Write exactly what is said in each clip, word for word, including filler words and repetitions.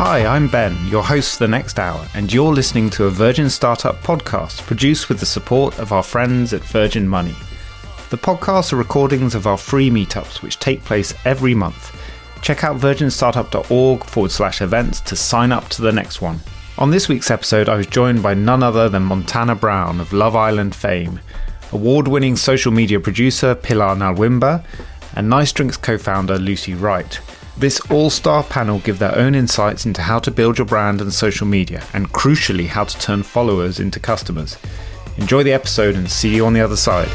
Hi, I'm Ben, your host for the next hour, and you're listening to a Virgin Startup podcast produced with the support of our friends at Virgin Money. The podcasts are recordings of our free meetups, which take place every month. Check out virginstartup.org forward slash events to sign up to the next one. On this week's episode, I was joined by none other than Montana Brown of Love Island fame, award-winning social media producer Pilar Nalwimba, and Nice Drinks co-founder Lucy Wright. This all-star panel give their own insights into how to build your brand and social media, and crucially, how to turn followers into customers. Enjoy the episode and see you on the other side.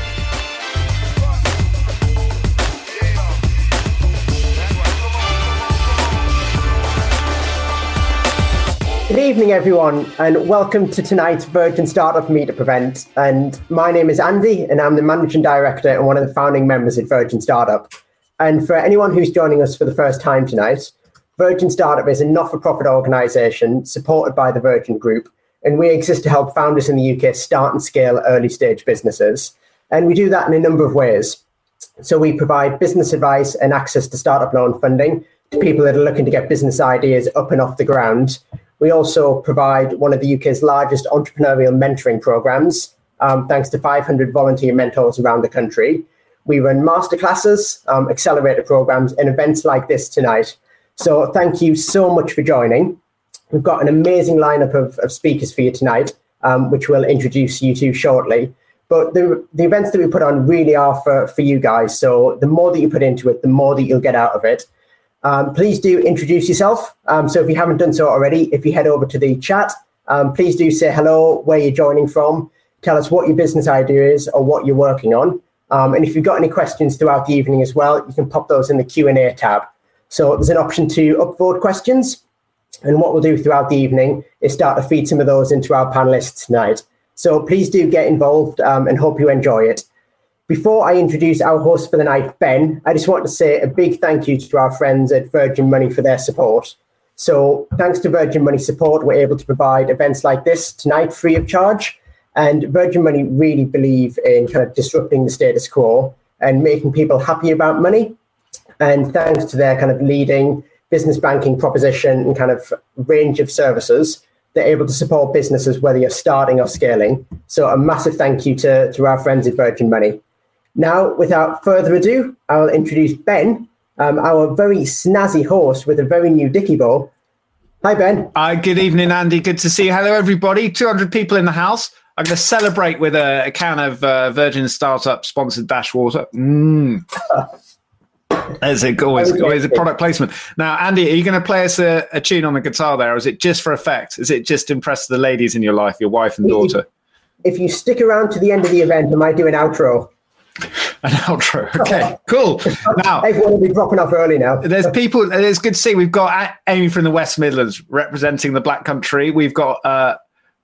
Good evening, everyone, and welcome to tonight's Virgin Startup Meetup event. And my name is Andy, and I'm the Managing Director and one of the founding members at Virgin Startup. And for anyone who's joining us for the first time tonight, Virgin Startup is a not-for-profit organisation supported by the Virgin Group, and we exist to help founders in the U K start and scale early-stage businesses. And we do that in a number of ways. So we provide business advice and access to startup loan funding to people that are looking to get business ideas up and off the ground. We also provide one of the U K's largest entrepreneurial mentoring programs, um, thanks to five hundred volunteer mentors around the country. We run masterclasses, um, accelerator programs, and events like this tonight. So thank you so much for joining. We've got an amazing lineup of, of speakers for you tonight, um, which we'll introduce you to shortly. But the, the events that we put on really are for, for you guys. So the more that you put into it, the more that you'll get out of it. Um, please do introduce yourself. Um, so if you haven't done so already, if you head over to the chat, um, please do say hello, where you're joining from. Tell us what your business idea is or what you're working on. Um, and if you've got any questions throughout the evening as well, you can pop those in the Q and A tab. So there's an option to upvote questions. And what we'll do throughout the evening is start to feed some of those into our panelists tonight. So please do get involved, um, and hope you enjoy it. Before I introduce our host for the night, Ben, I just want to say a big thank you to our friends at Virgin Money for their support. So thanks to Virgin Money support, we're able to provide events like this tonight free of charge. And Virgin Money really believe in kind of disrupting the status quo and making people happy about money. And thanks to their kind of leading business banking proposition and kind of range of services, they're able to support businesses, whether you're starting or scaling. So a massive thank you to, to our friends at Virgin Money. Now, without further ado, I'll introduce Ben, um, our very snazzy host with a very new dicky bow. Hi, Ben. Hi, good evening, Andy. Good to see you. Hello, everybody. two hundred people in the house. I'm going to celebrate with a, a can of uh, Virgin Startup sponsored Dashwater. Mmm. That's a, always, always a product placement. Now, Andy, are you going to play us a, a tune on the guitar there, or is it just for effect? Is it just to impress the ladies in your life, your wife and daughter? If you stick around to the end of the event, I might do an outro. An outro. Okay, cool. Now everyone will be dropping off early now. There's people. It's good to see. We've got Amy from the West Midlands representing the Black Country. We've got uh,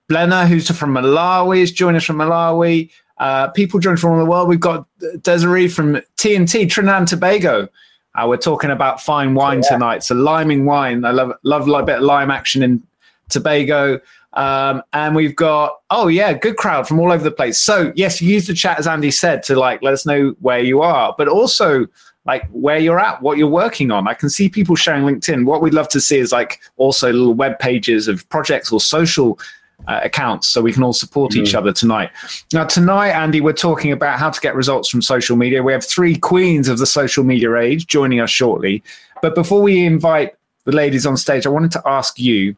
Blenna, who's from Malawi, is joining us from Malawi. Uh, people joining from all the world. We've got Desiree from T N T, Trinidad and Tobago. Uh, we're talking about fine wine yeah. tonight. So liming wine. I love love a bit of lime action in Tobago. Um, and we've got, oh yeah, good crowd from all over the place. So yes, use the chat, as Andy said, to like, let us know where you are, but also like where you're at, what you're working on. I can see people sharing LinkedIn. What we'd love to see is like also little web pages of projects or social uh, accounts. So we can all support mm-hmm. each other tonight. Now tonight, Andy, we're talking about how to get results from social media. We have three queens of the social media age joining us shortly. But before we invite the ladies on stage, I wanted to ask you,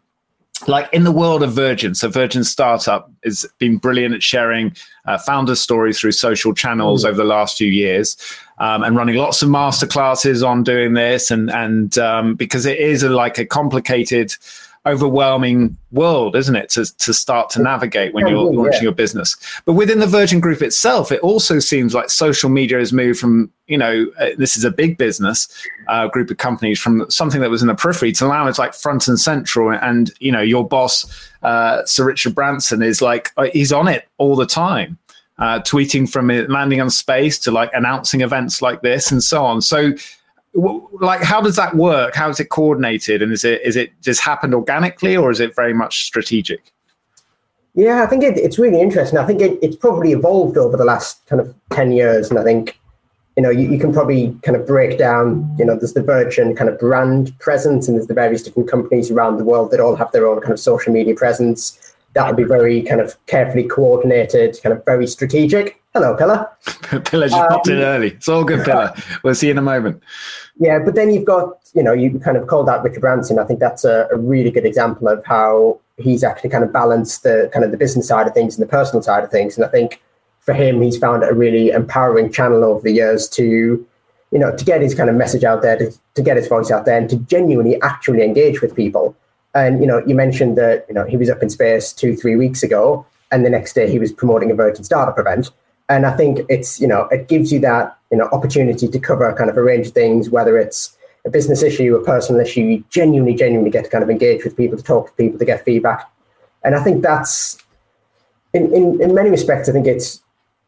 like in the world of Virgin, so Virgin Startup has been brilliant at sharing uh, founder stories through social channels mm. over the last few years, um, and running lots of masterclasses on doing this. And and um, because it is a, like a complicated, overwhelming world, isn't it, to, to start to navigate when you're launching yeah. your business. But within the Virgin Group itself, it also seems like social media has moved from, you know, uh, this is a big business uh, group of companies, from something that was in the periphery to now it's like front and central. And, you know, your boss, uh, Sir Richard Branson, is like, uh, he's on it all the time, uh, tweeting from landing on space to like announcing events like this and so on. So, like, how does that work? How is it coordinated? And is it is it just happened organically, or is it very much strategic? Yeah, I think it, it's really interesting. I think it, it's probably evolved over the last kind of ten years. And I think you know, you, you can probably kind of break down, you know, there's the Virgin kind of brand presence and there's the various different companies around the world that all have their own kind of social media presence. That would be very kind of carefully coordinated, kind of very strategic. Hello, Pilar. Pilar just um, popped in early. It's all good, Pilar. We'll see you in a moment. Yeah, but then you've got, you know, you kind of called out Richard Branson. I think that's a, a really good example of how he's actually kind of balanced the kind of the business side of things and the personal side of things. And I think for him, he's found a really empowering channel over the years to, you know, to get his kind of message out there, to, to get his voice out there and to genuinely actually engage with people. And, you know, you mentioned that, you know, he was up in space two, three weeks ago, and the next day he was promoting a Virgin Startup event. And I think it's, you know, it gives you that, you know, opportunity to cover kind of a range of things, whether it's a business issue, a personal issue, you genuinely, genuinely get to kind of engage with people, to talk to people, to get feedback. And I think that's, in, in, in many respects, I think it's,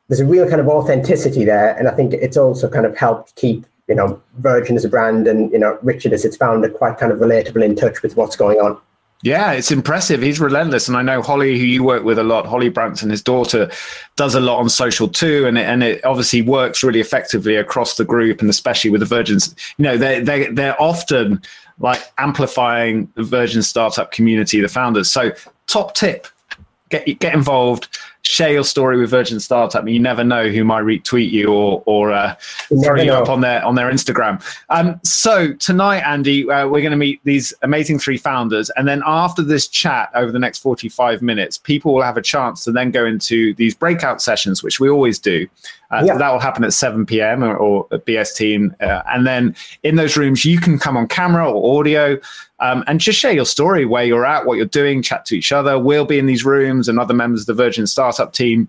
there's a real kind of authenticity there. And I think it's also kind of helped keep, you know, Virgin as a brand and, you know, Richard as its founder quite kind of relatable, in touch with what's going on. Yeah, it's impressive. He's relentless. And I know Holly, who you work with a lot, Holly Branks, and his daughter, does a lot on social too. And it, and it obviously works really effectively across the group, and especially with the Virgins. You know, they're, they're, they're often like amplifying the Virgin Startup community, the founders. So top tip, get get involved, share your story with Virgin Startup. I mean, you never know who might retweet you or or uh, throw you know. up on their on their Instagram. Um, so tonight, Andy, uh, we're going to meet these amazing three founders, and then after this chat over the next forty-five minutes, people will have a chance to then go into these breakout sessions, which we always do. Uh, yeah. That will happen at seven p.m. or, or at B S T. Uh, and then in those rooms, you can come on camera or audio um, and just share your story, where you're at, what you're doing, chat to each other. We'll be in these rooms and other members of the Virgin Startup team.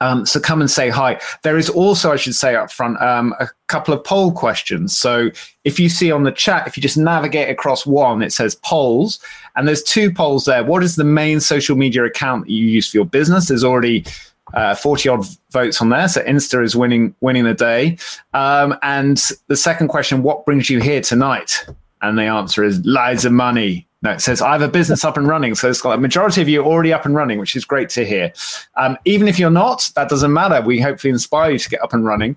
Um, so come and say hi. There is also, I should say up front, um, a couple of poll questions. So if you see on the chat, if you just navigate across one, it says polls. And there's two polls there. What is the main social media account that you use for your business? There's already Uh, forty odd votes on there. So Insta is winning winning the day. Um, and the second question, what brings you here tonight? And the answer is loads of money. No, it says, I have a business up and running. So it's got a majority of you already up and running, which is great to hear. Um, even if you're not, that doesn't matter. We hopefully inspire you to get up and running.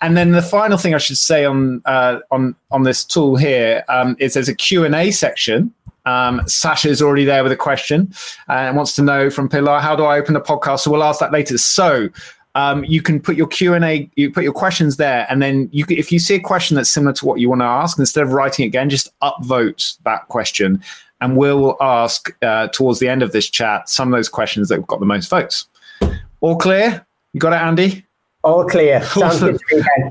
And then the final thing I should say on uh, on, on this tool here um, is there's a Q and A section. Um, Sasha is already there with a question and wants to know from Pilar, how do I open a podcast? So we'll ask that later. So um, you can put your Q and A, you put your questions there, and then you can, if you see a question that's similar to what you want to ask, instead of writing it again, just upvote that question, and we'll ask uh, towards the end of this chat some of those questions that have got the most votes. All clear? You got it, Andy? All clear. Awesome.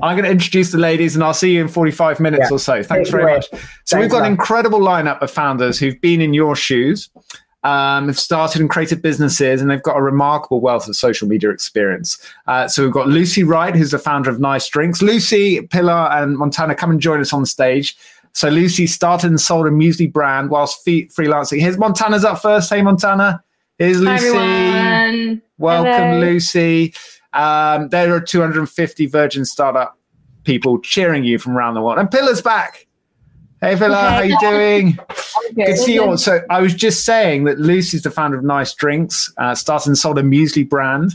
I'm going to introduce the ladies, and I'll see you in forty-five minutes yeah. or so. Thanks very much. So Thanks, we've got an incredible lineup of founders who've been in your shoes, um, have started and created businesses, and they've got a remarkable wealth of social media experience. Uh, so we've got Lucy Wright, who's the founder of Nice Drinks. Lucy, Pilar, and Montana, come and join us on stage. So Lucy started and sold a muesli brand whilst fee- freelancing. Here's Montana's up first. Hey, Montana. Here's Lucy. Hi, everyone. Welcome, Hello. Lucy. Um, there are two hundred fifty Virgin Startup people cheering you from around the world. And Pilar's back. Hey, Pilar, okay. How you doing? Good to see you all. So I was just saying that Lucy's the founder of Nice Drinks, uh, started and sold a muesli brand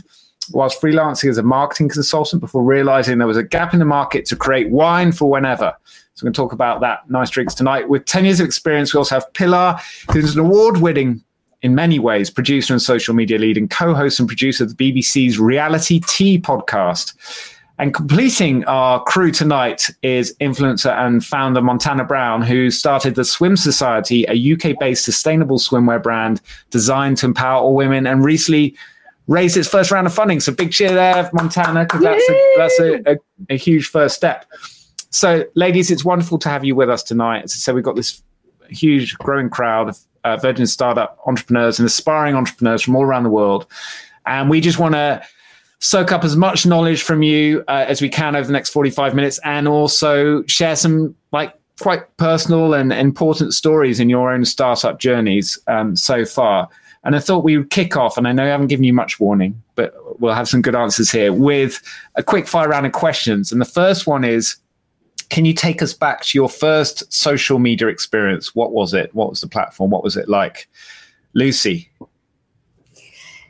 whilst freelancing as a marketing consultant before realizing there was a gap in the market to create wine for whenever. So we're going to talk about that, Nice Drinks, tonight. With ten years of experience, we also have Pilar, who's an award-winning, in many ways, producer and social media lead and co-host and producer of the B B C's Reality Tea podcast. And completing our crew tonight is influencer and founder Montana Brown, who started the Swim Society, a U K-based sustainable swimwear brand designed to empower all women, and recently raised its first round of funding. So big cheer there, Montana, because that's, a, that's a, a, a huge first step. So, ladies, it's wonderful to have you with us tonight. As I said, we've got this huge growing crowd of Uh, Virgin Startup entrepreneurs and aspiring entrepreneurs from all around the world. And we just want to soak up as much knowledge from you uh, as we can over the next forty-five minutes, and also share some like quite personal and important stories in your own startup journeys um, so far. And I thought we would kick off, and I know I haven't given you much warning, but we'll have some good answers here, with a quick fire round of questions. And the first one is, can you take us back to your first social media experience? What was it? What was the platform? What was it like? Lucy.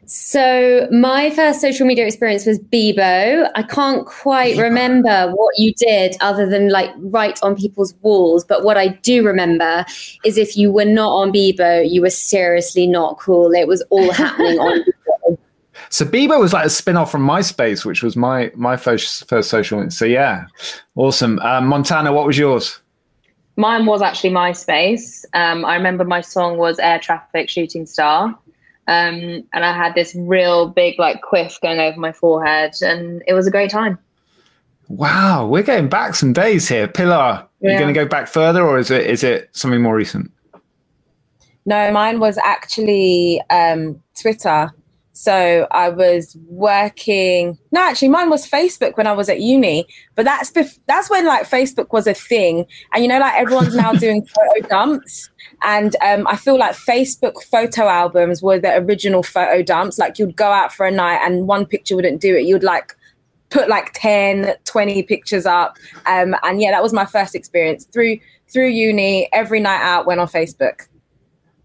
So my first social media experience was Bebo. I can't quite remember what you did other than like write on people's walls. But what I do remember is if you were not on Bebo, you were seriously not cool. It was all happening on Bebo. So Bebo was like a spin-off from MySpace, which was my my first, first social. So yeah, awesome. Um, Montana, what was yours? Mine was actually MySpace. Um, I remember my song was Air Traffic Shooting Star. Um, and I had this real big like quiff going over my forehead, and it was a great time. Wow, we're getting back some days here. Pilar, yeah. Are you going to go back further, or is it is it something more recent? No, mine was actually um, Twitter. So I was working. No, actually, mine was Facebook when I was at uni. But that's bef- that's when like Facebook was a thing, and you know, like everyone's now doing photo dumps. And um, I feel like Facebook photo albums were the original photo dumps. Like you'd go out for a night, and one picture wouldn't do it. You'd like put like ten, twenty pictures up. Um, and yeah, that was my first experience through through uni. Every night out went on Facebook.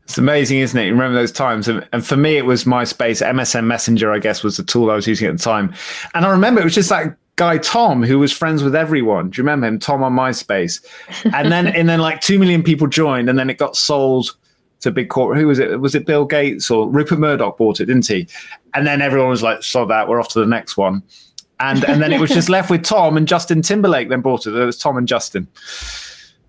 It's amazing, isn't it? You remember those times. And, and for me, it was MySpace. M S N Messenger, I guess, was the tool I was using at the time. And I remember it was just that guy, Tom, who was friends with everyone. Do you remember him? Tom on MySpace. And then and then like two million people joined, and then it got sold to big corporate. Who was it? Was it Bill Gates or Rupert Murdoch bought it, didn't he? And then everyone was like, sod that, we're off to the next one. And and then it was just left with Tom, and Justin Timberlake then bought it. It was Tom and Justin.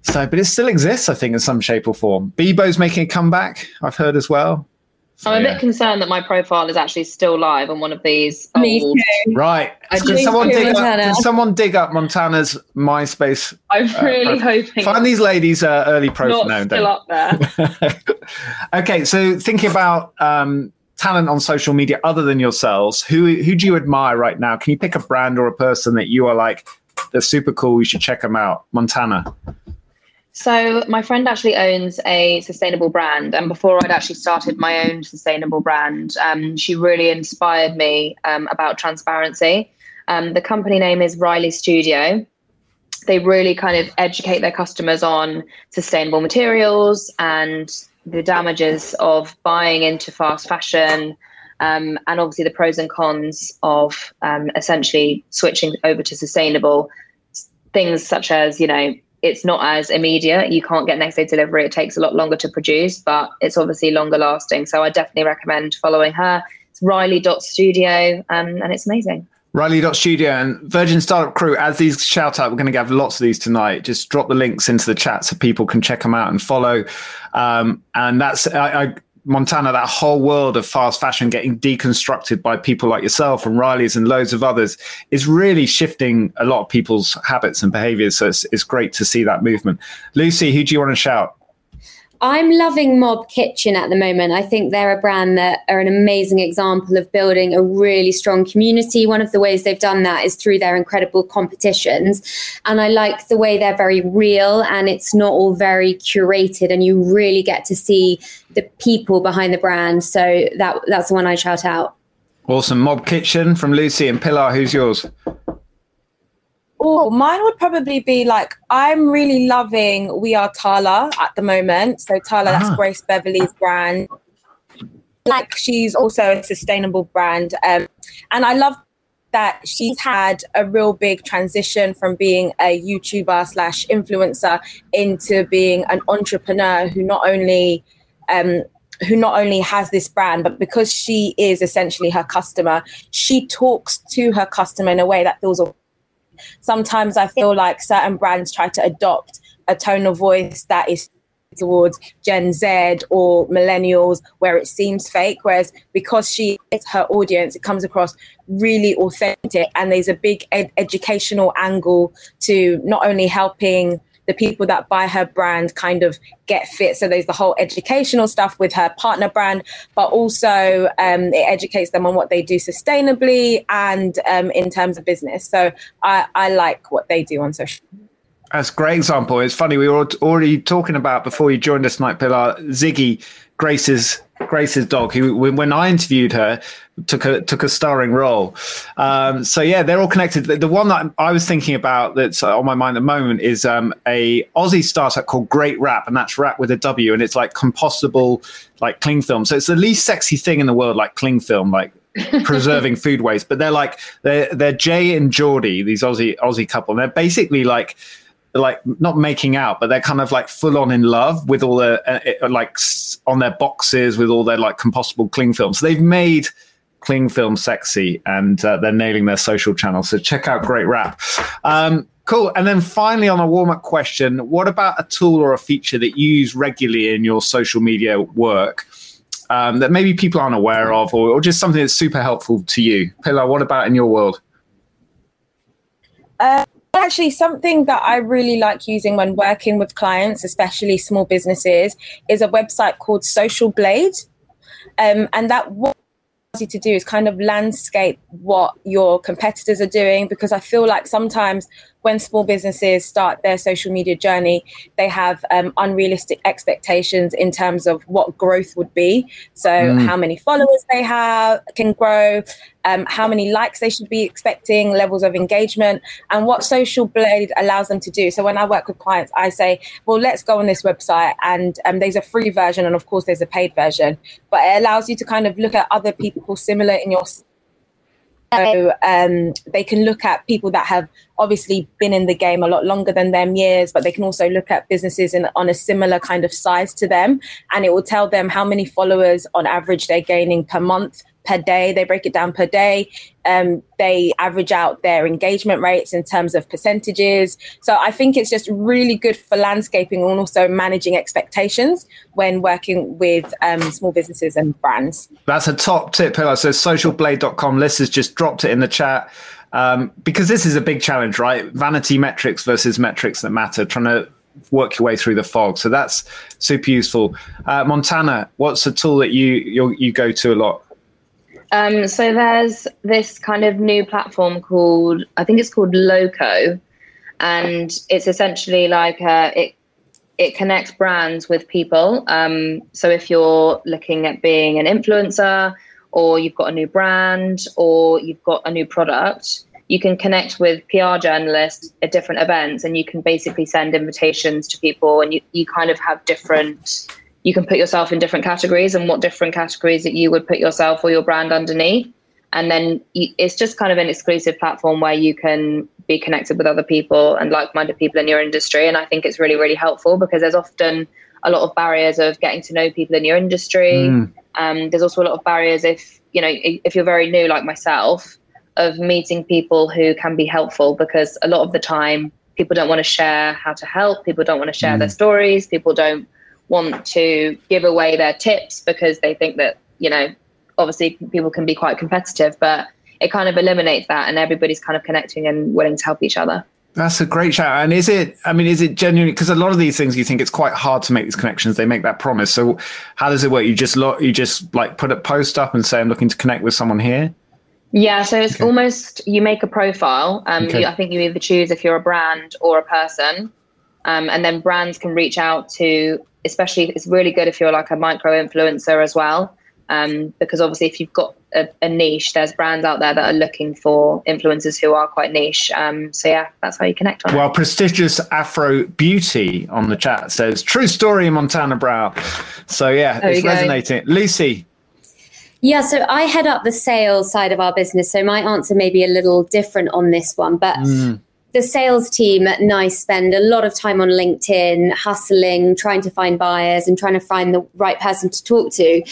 So, but it still exists, I think, in some shape or form. Bebo's making a comeback, I've heard as well. So, I'm a bit yeah. concerned that my profile is actually still live on one of these. Me too. Right. Can someone, dig up, can someone dig up Montana's MySpace? I'm really uh, hoping. Find these ladies' uh, early profile. Not still up there. Okay, so thinking about um, talent on social media other than yourselves, who who do you admire right now? Can you pick a brand or a person that you are like, they're super cool, you should check them out? Montana. So my friend actually owns a sustainable brand, and before I'd actually started my own sustainable brand, um, she really inspired me um, about transparency. Um, the company name is Riley Studio. They really kind of educate their customers on sustainable materials and the damages of buying into fast fashion, um, and obviously the pros and cons of um, essentially switching over to sustainable things, such as, you know, it's not as immediate. You can't get next day delivery. It takes a lot longer to produce, but it's obviously longer lasting. So I definitely recommend following her. It's riley dot studio, um, and it's amazing. Riley dot studio and Virgin Startup Crew, as these shout out, we're going to have lots of these tonight. Just drop the links into the chat so people can check them out and follow. Um, and that's, I, I Montana, that whole world of fast fashion getting deconstructed by people like yourself and Riley's and loads of others is really shifting a lot of people's habits and behaviors. So it's, it's great to see that movement. Lucy, who do you want to shout? I'm loving Mob Kitchen at the moment. I think they're a brand that are an amazing example of building a really strong community. One of the ways they've done that is through their incredible competitions. And I like the way they're very real, and it's not all very curated, and you really get to see the people behind the brand. So that that's the one I shout out. Awesome. Mob Kitchen from Lucy. And Pilar, who's yours? Oh, mine would probably be like, I'm really loving We Are Tala at the moment. So Tala, ah. that's Grace Beverly's brand. Like, she's also a sustainable brand. Um, and I love that she's had a real big transition from being a YouTuber slash influencer into being an entrepreneur who not only... Um, who not only has this brand, but because she is essentially her customer, she talks to her customer in a way that feels authentic. Sometimes I feel like certain brands try to adopt a tone of voice that is towards Gen Z or millennials, where it seems fake, whereas because she is her audience, it comes across really authentic. And there's a big ed- educational angle to not only helping the people that buy her brand kind of get fit. So there's the whole educational stuff with her partner brand, but also um, it educates them on what they do sustainably and um, in terms of business. So I, I like what they do on social media. That's a great example. It's funny, we were already talking about, before you joined us tonight, Pilar, Ziggy, Grace's Grace's dog, who when I interviewed her, took a took a starring role. Um, so yeah, they're all connected. The, the one that I was thinking about that's on my mind at the moment is um, a Aussie startup called Great Wrap, and that's Wrap with a W, and it's like compostable, like cling film. So it's the least sexy thing in the world, like cling film, like preserving food waste. But they're like they're they're Jay and Geordie, these Aussie Aussie couple, and they're basically like. Like not making out, but they're kind of like full on in love with all the uh, like on their boxes with all their like compostable cling films. So they've made cling film sexy, and uh, they're nailing their social channels. So check out Great Wrap. Um, cool. And then finally, on a warm up question, what about a tool or a feature that you use regularly in your social media work um, that maybe people aren't aware of, or, or just something that's super helpful to you? Pilar, what about in your world? Uh- Actually, something that I really like using when working with clients, especially small businesses, is a website called Social Blade. Um, and that what allows you to do is kind of landscape what your competitors are doing, because I feel like sometimes when small businesses start their social media journey, they have um, unrealistic expectations in terms of what growth would be. So mm. how many followers they have can grow, um, how many likes they should be expecting, levels of engagement, and what Social Blade allows them to do. So when I work with clients, I say, well, let's go on this website, and um, there's a free version, and of course there's a paid version, but it allows you to kind of look at other people similar in your So um, they can look at people that have obviously been in the game a lot longer than them years, but they can also look at businesses in, on a similar kind of size to them. And it will tell them how many followers on average they're gaining per month, per day. They break it down per day. Um, they average out their engagement rates in terms of percentages. So I think it's just really good for landscaping and also managing expectations when working with um, small businesses and brands. That's a top tip, Pilar. So social blade dot com, Liz has just dropped it in the chat. Um, because this is a big challenge, right? Vanity metrics versus metrics that matter, trying to work your way through the fog. So that's super useful. Uh, Montana, what's a tool that you you you go to a lot? Um, so there's this kind of new platform called, I think it's called Loco, and it's essentially like a, it it connects brands with people. Um, so if you're looking at being an influencer, or you've got a new brand, or you've got a new product, you can connect with P R journalists at different events, and you can basically send invitations to people, and you, you kind of have different, you can put yourself in different categories, and what different categories that you would put yourself or your brand underneath. And then you, it's just kind of an exclusive platform where you can be connected with other people and like-minded people in your industry. And I think it's really, really helpful, because there's often a lot of barriers of getting to know people in your industry. Mm. Um, there's also a lot of barriers if, you know, if you're very new like myself, of meeting people who can be helpful, because a lot of the time people don't want to share how to help. People don't want to share mm. their stories. People don't want to give away their tips, because they think that, you know, obviously people can be quite competitive, but it kind of eliminates that, and everybody's kind of connecting and willing to help each other. That's a great shout. And is it, I mean, is it genuinely, because a lot of these things you think it's quite hard to make these connections. They make that promise. So how does it work? You just, lo- you just like put a post up and say, I'm looking to connect with someone here. Yeah. So it's okay. Almost, you make a profile. Um, okay. you, I think you either choose if you're a brand or a person. Um, and then brands can reach out to, especially it's really good if you're like a micro influencer as well. Um, because obviously if you've got a, a niche, there's brands out there that are looking for influencers who are quite niche. Um, so yeah, that's how you connect on it. Well, prestigious Afro Beauty on the chat says, true story, Montana Brown. So yeah, there it's resonating. Go. Lucy. Yeah, so I head up the sales side of our business. So my answer may be a little different on this one, but mm. the sales team at Nice spend a lot of time on LinkedIn, hustling, trying to find buyers and trying to find the right person to talk to.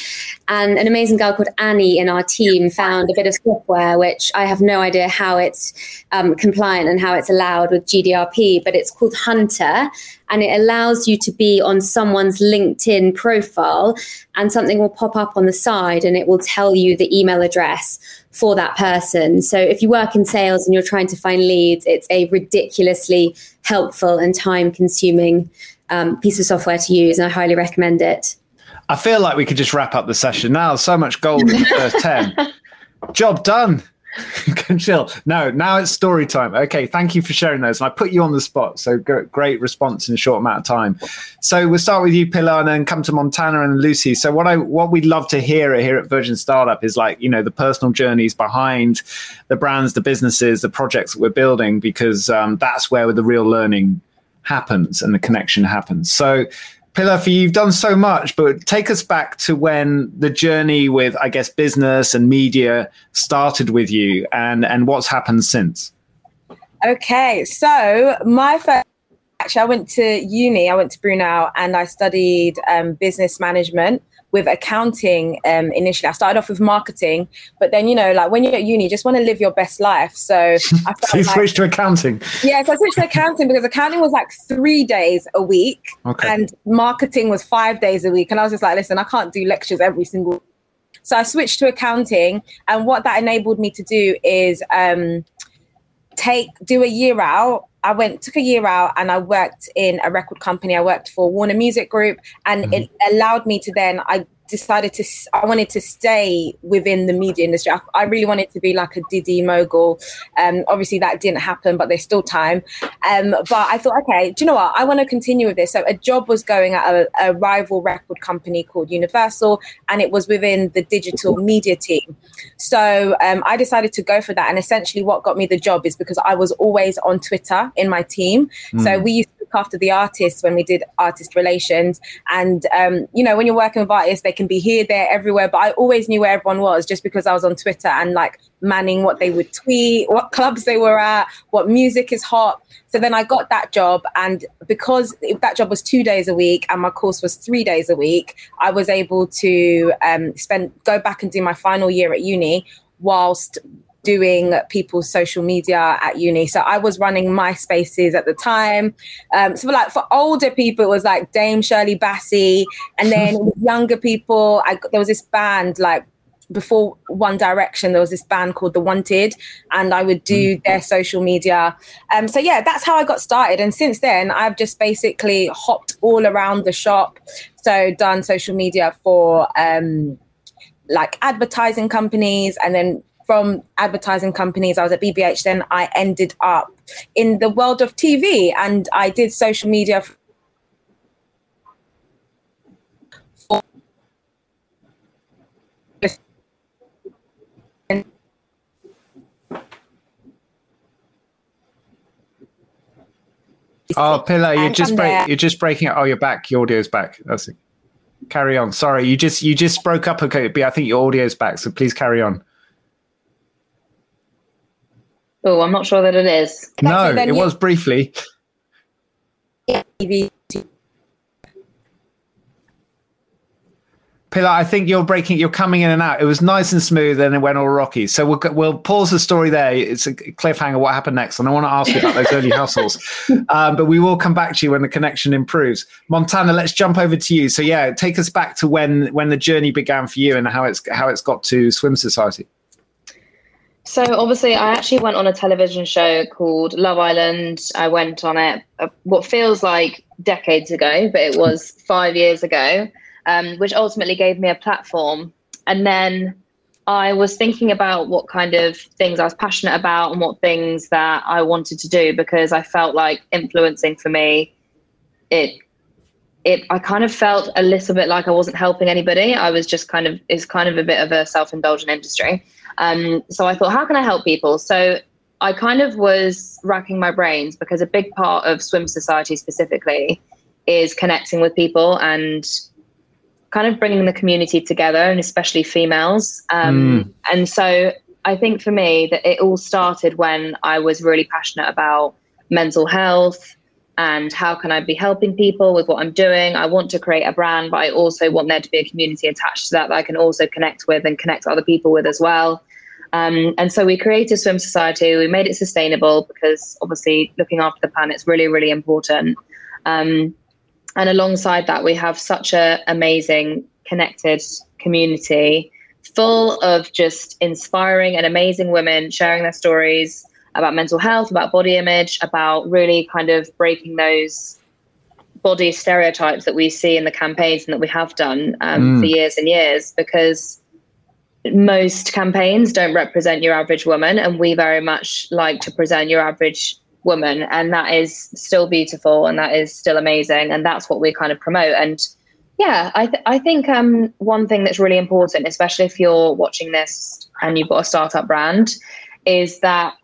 And an amazing girl called Annie in our team found a bit of software, which I have no idea how it's um, compliant and how it's allowed with G D P R, but it's called Hunter. And it allows you to be on someone's LinkedIn profile, and something will pop up on the side and it will tell you the email address for that person. So if you work in sales and you're trying to find leads, it's a ridiculously helpful and time consuming um, piece of software to use. And I highly recommend it. I feel like we could just wrap up the session now. So much gold in the first ten. Job done. You can chill. No, now it's story time. Okay, thank you for sharing those. And I put you on the spot, so great response in a short amount of time. So we'll start with you, Pilar, and then come to Montana and Lucy. So what I what we'd love to hear here at Virgin Startup is, like, you know, the personal journeys behind the brands, the businesses, the projects that we're building, because um, that's where the real learning happens and the connection happens. So Pilar, for you, you've done so much, but take us back to when the journey with, I guess, business and media started with you, and, and what's happened since. Okay, so my first, actually, I went to uni, I went to Brunel, and I studied um, business management with accounting um, initially. I started off with marketing, but then, you know, like when you're at uni, you just want to live your best life. So I felt so you like, switched to accounting? Yeah, so I switched to accounting because accounting was like three days a week, okay, and marketing was five days a week. And I was just like, listen, I can't do lectures every single week. So I switched to accounting, and what that enabled me to do is um, take do a year out. I went, took a year out, and I worked in a record company. I worked for Warner Music Group, and mm-hmm. it allowed me to then, I decided to, I wanted to stay within the media industry. I, I really wanted to be like a Diddy mogul. Um, obviously that didn't happen, but there's still time. Um, but I thought, okay, do you know what? I want to continue with this. So a job was going at a, a rival record company called Universal, and it was within the digital media team. So um, I decided to go for that. And essentially what got me the job is because I was always on Twitter in my team. Mm. So we used to look after the artists when we did artist relations. And, um, you know, when you're working with artists, they can be here, there, everywhere. But I always knew where everyone was just because I was on Twitter and like manning what they would tweet, what clubs they were at, what music is hot. So then I got that job, and because that job was two days a week and my course was three days a week, I was able to um, spend go back and do my final year at uni whilst doing people's social media at uni. So I was running MySpaces at the time. Um, so for like for older people, it was like Dame Shirley Bassey. And then with younger people, I, there was this band, like before One Direction, there was this band called The Wanted, and I would do mm-hmm. their social media. Um, so yeah, that's how I got started. And since then, I've just basically hopped all around the shop. So done social media for um, like advertising companies, and then from advertising companies, I was at B B H. Then I ended up in the world of T V, and I did social media for Oh, Pilar, you're just break, you're just breaking it. Oh, you're back. Your audio's back. That's it. Carry on. Sorry, you just you just broke up. Okay, but I think your audio's back, so please carry on. Oh, I'm not sure that it is. No, it was briefly. Pilar, I think you're breaking. You're coming in and out. It was nice and smooth, and it went all rocky. So we'll we'll pause the story there. It's a cliffhanger. What happened next? And I want to ask you about those early hustles, um, but we will come back to you when the connection improves. Montana, let's jump over to you. So yeah, take us back to when when the journey began for you and how it's how it's got to Swim Society. So obviously I actually went on a television show called Love Island. I went on it uh, what feels like decades ago, but it was five years ago, um, which ultimately gave me a platform. And then I was thinking about what kind of things I was passionate about and what things that I wanted to do, because I felt like influencing for me, it it I kind of felt a little bit like I wasn't helping anybody. I was just kind of, it's kind of a bit of a self-indulgent industry. Um, so I thought, how can I help people? So I kind of was racking my brains, because a big part of Swim Society specifically is connecting with people and kind of bringing the community together, and especially females. Um, mm. And so I think for me that it all started when I was really passionate about mental health and how can I be helping people with what I'm doing. I want to create a brand, but I also want there to be a community attached to that that I can also connect with and connect other people with as well. Um, and so we created Swim Society. We made it sustainable because obviously looking after the planet is really, really important. Um, and alongside that, we have such an amazing connected community full of just inspiring and amazing women sharing their stories about mental health, about body image, about really kind of breaking those body stereotypes that we see in the campaigns and that we have done um, mm. for years and years, because most campaigns don't represent your average woman, and we very much like to present your average woman, and that is still beautiful and that is still amazing, and that's what we kind of promote. And yeah, I th- I think um one thing that's really important, especially if you're watching this and you've got a startup brand, is that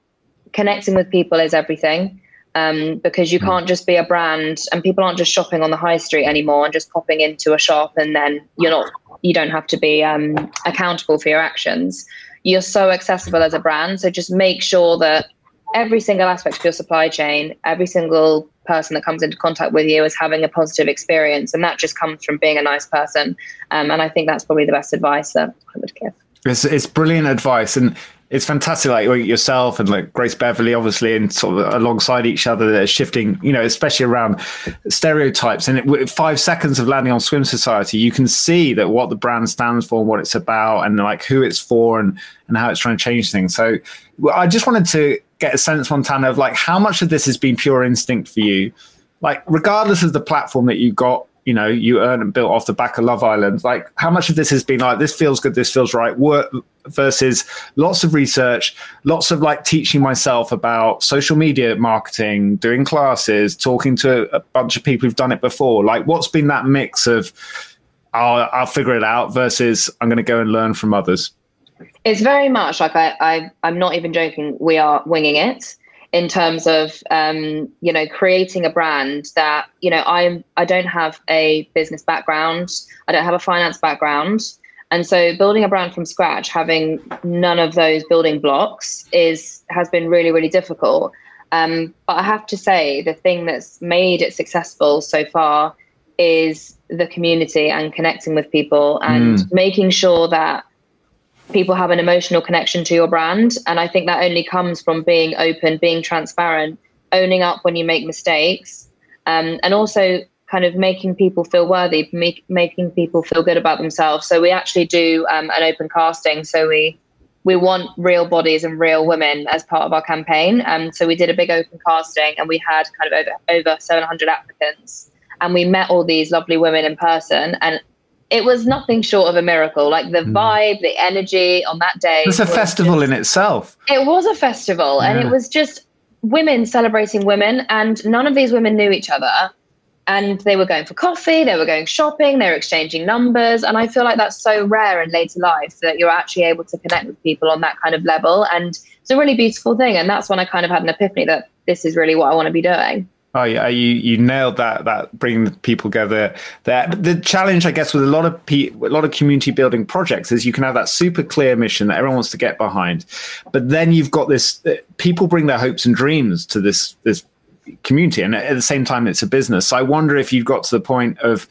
connecting with people is everything. Um, because you can't just be a brand, and people aren't just shopping on the high street anymore and just popping into a shop, and then you're not, you don't have to be um, accountable for your actions. You're so accessible as a brand. So just make sure that every single aspect of your supply chain, every single person that comes into contact with you is having a positive experience. And that just comes from being a nice person. Um, and I think that's probably the best advice that I would give. It's, it's brilliant advice. And it's fantastic, like yourself and like Grace Beverley, obviously, and sort of alongside each other, they're shifting, you know, especially around stereotypes. And it, five seconds of landing on Swim Society, you can see that what the brand stands for, and what it's about, and like who it's for, and, and how it's trying to change things. So I just wanted to get a sense, Montana, of like how much of this has been pure instinct for you, like regardless of the platform that you got, you know, you earned and built off the back of Love Island. Like how much of this has been like, this feels good, this feels right, work versus lots of research, lots of like teaching myself about social media marketing, doing classes, talking to a bunch of people who've done it before. Like what's been that mix of I'll, I'll figure it out versus I'm going to go and learn from others? It's very much like I, I, I'm not even joking. We are winging it. In terms of, um, you know, creating a brand that, you know, I'm, I don't have a business background. I don't have a finance background. And so building a brand from scratch, having none of those building blocks is, has been really, really difficult. Um, but I have to say the thing that's made it successful so far is the community and connecting with people and mm. making sure that people have an emotional connection to your brand. And I think that only comes from being open, being transparent, owning up when you make mistakes, um, and also kind of making people feel worthy, make, making people feel good about themselves. So we actually do um, an open casting. So we we want real bodies and real women as part of our campaign. Um, so we did a big open casting and we had kind of over, over seven hundred applicants. And we met all these lovely women in person, and it was nothing short of a miracle. Like the vibe, the energy on that day. It's a festival just, in itself. It was a festival, yeah. And it was just women celebrating women, and none of these women knew each other. And they were going for coffee, they were going shopping, they were exchanging numbers. And I feel like that's so rare in later life that you're actually able to connect with people on that kind of level. And it's a really beautiful thing. And that's when I kind of had an epiphany that this is really what I want to be doing. Oh, yeah, you, you nailed that, that bringing people together there. The challenge, I guess, with a lot of pe- a lot of community building projects is you can have that super clear mission that everyone wants to get behind. But then you've got this, uh, people bring their hopes and dreams to this this community. And at the same time, it's a business. So I wonder if you've got to the point of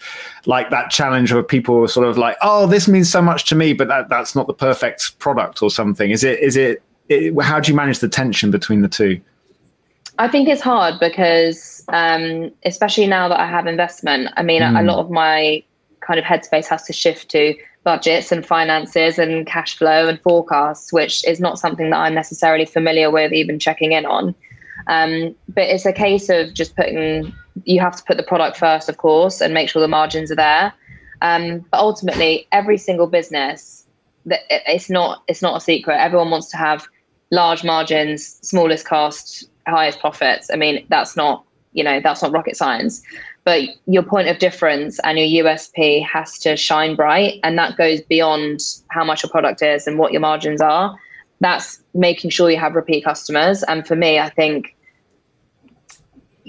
like that challenge where people are sort of like, oh, this means so much to me, but that, that's not the perfect product or something. Is it? Is it, it how do you manage the tension between the two? I think it's hard because, um, especially now that I have investment, I mean, mm. a, a lot of my kind of headspace has to shift to budgets and finances and cash flow and forecasts, which is not something that I'm necessarily familiar with even checking in on. Um, but it's a case of just putting, you have to put the product first, of course, and make sure the margins are there. Um, but ultimately, every single business, it's not, it's not a secret. Everyone wants to have large margins, smallest costs, highest profits. I mean, that's not, you know, that's not rocket science, but your point of difference and your U S P has to shine bright. And that goes beyond how much your product is and what your margins are. That's making sure you have repeat customers. And for me, I think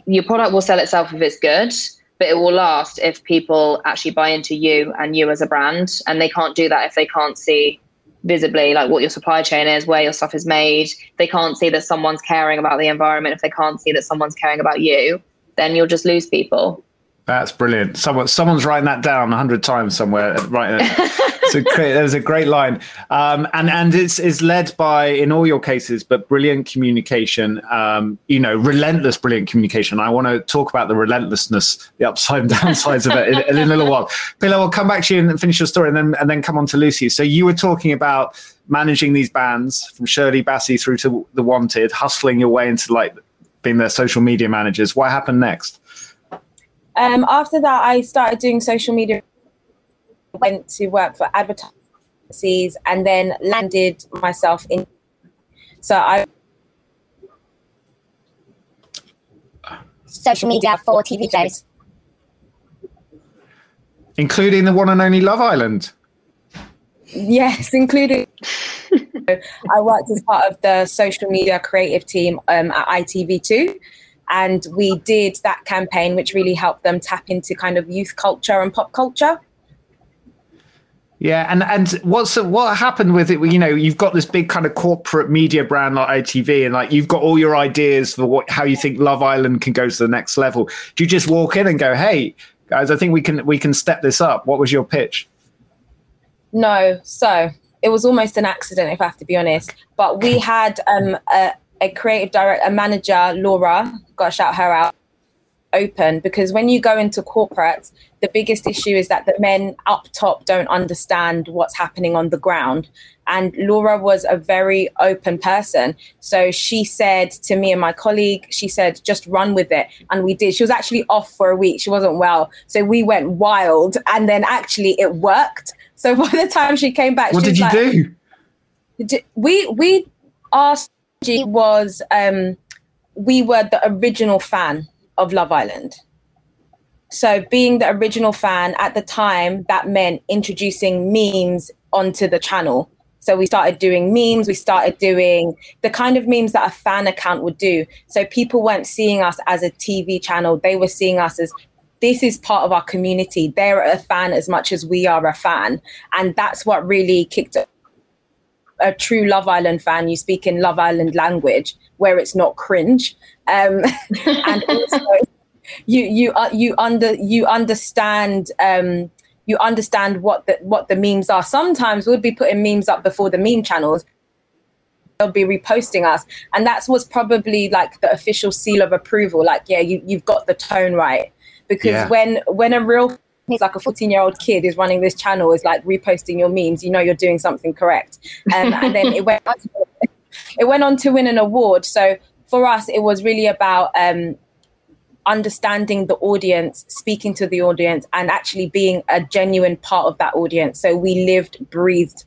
your product will sell itself if it's good, but it will last if people actually buy into you and you as a brand. And they can't do that if they can't see visibly like what your supply chain is, where your stuff is made. They can't see that someone's caring about the environment. If they can't see that someone's caring about you, then you'll just lose people. That's brilliant. Someone, someone's writing that down a hundred times somewhere. Right. So there's a great line. Um, and, and it's, it's led by, in all your cases, but brilliant communication, um, you know, relentless, brilliant communication. I want to talk about the relentlessness, the upside and downsides of it in, in a little while. Pilar, we'll come back to you and finish your story and then, and then come on to Lucy. So you were talking about managing these bands from Shirley Bassey through to The Wanted, hustling your way into like being their social media managers. What happened next? Um, after that, I started doing social media, went to work for advertising agencies, and then landed myself in. So I social media for T V shows, including the one and only Love Island. Yes, including. I worked as part of the social media creative team um, at I T V two, and we did that campaign, which really helped them tap into kind of youth culture and pop culture. Yeah, and and what's what happened with it? You know, you've got this big kind of corporate media brand like I T V, and like you've got all your ideas for what how you think Love Island can go to the next level. Do you just walk in and go, "Hey guys, I think we can we can step this up"? What was your pitch? No, so it was almost an accident, if I have to be honest. But we had um, a, a creative director, a manager, Laura. Got to shout her out. Open, because when you go into corporate, the biggest issue is that the men up top don't understand what's happening on the ground. And Laura was a very open person. So she said to me and my colleague, she said, just run with it. And we did. She was actually off for a week. She wasn't well. So we went wild. And then actually it worked. So by the time she came back, what she did was you like, do? We, we, our strategy was, um, we were the original fan of Love Island. So being the original fan at the time, that meant introducing memes onto the channel. So we started doing memes. We started doing the kind of memes that a fan account would do. So people weren't seeing us as a T V channel. They were seeing us as, this is part of our community. They're a fan as much as we are a fan. And that's what really kicked off. A true Love Island fan, you speak in Love Island language where it's not cringe, um, and also you you uh, you under you understand um, you understand what the what the memes are. Sometimes we'd be putting memes up before the meme channels. They'll be reposting us, and that was probably like the official seal of approval. Like, yeah, you you've got the tone right, because yeah. when when a real It's like a fourteen-year-old kid is running this channel, is like reposting your memes, you know you're doing something correct. Um, and then it went, on to, it went on to win an award. So for us, it was really about um, understanding the audience, speaking to the audience, and actually being a genuine part of that audience. So we lived, breathed,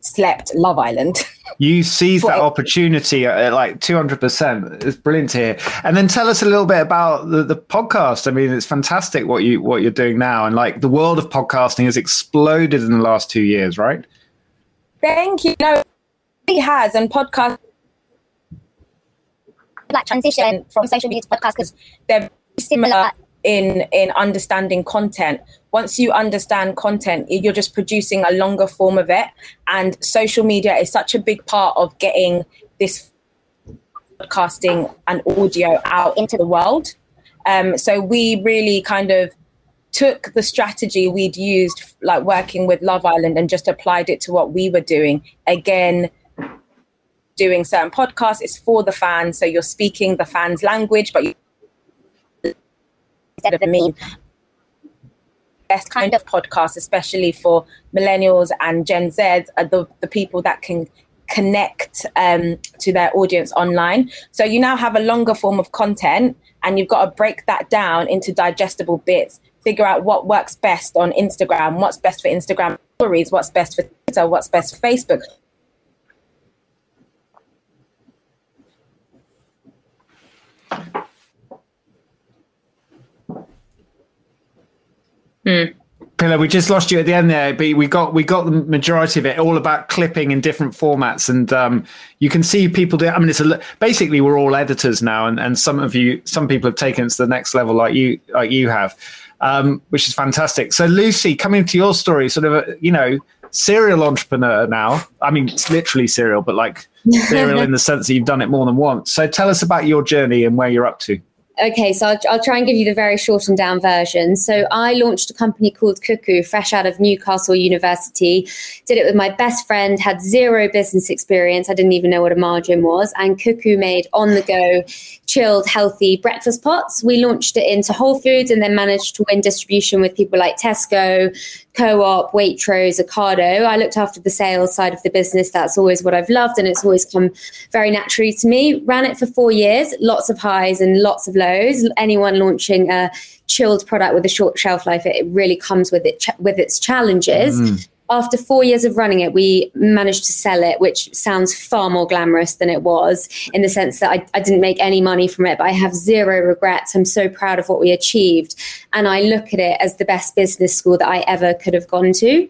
slept Love Island. You seized that opportunity at like two hundred percent. It's brilliant to hear. And then tell us a little bit about the, the podcast. I mean, it's fantastic what you what you're doing now, and like the world of podcasting has exploded in the last two years, right? Thank you. No, it has. And podcast like transition from social media to podcast, because they're similar in in understanding content. Once you understand content, you're just producing a longer form of it. And social media is such a big part of getting this podcasting and audio out into the world. Um, so we really kind of took the strategy we'd used, like working with Love Island, and just applied it to what we were doing. Again, doing certain podcasts, it's for the fans. So you're speaking the fans' language, but you instead of the meme. Best kind of podcast, especially for millennials and Gen Zs, are the, the people that can connect um, to their audience online. So you now have a longer form of content, and you've got to break that down into digestible bits, figure out what works best on Instagram, what's best for Instagram stories, what's best for Twitter, what's best for Facebook. Mm. Pilar, we just lost you at the end there, but we got we got the majority of it, all about clipping in different formats. And um, you can see people do. I mean, it's a, basically we're all editors now, and, and some of you, some people have taken it to the next level, like you like you have, um, which is fantastic. So, Lucy, coming to your story, sort of, a, you know, serial entrepreneur now. I mean, it's literally serial, but like serial in the sense that you've done it more than once. So, tell us about your journey and where you're up to. Okay, so I'll, I'll try and give you the very short and down version. So I launched a company called Cuckoo, fresh out of Newcastle University. Did it with my best friend, had zero business experience. I didn't even know what a margin was. And Cuckoo made on-the-go, chilled, healthy breakfast pots. We launched it into Whole Foods and then managed to win distribution with people like Tesco, Co-op, Waitrose, Ocado. I looked after the sales side of the business. That's always what I've loved, and it's always come very naturally to me. Ran it for four years, lots of highs and lots of lows. Anyone launching a chilled product with a short shelf life, it really comes with it ch- with its challenges. Mm. After four years of running it, we managed to sell it, which sounds far more glamorous than it was, in the sense that I, I didn't make any money from it, but I have zero regrets. I'm so proud of what we achieved. And I look at it as the best business school that I ever could have gone to.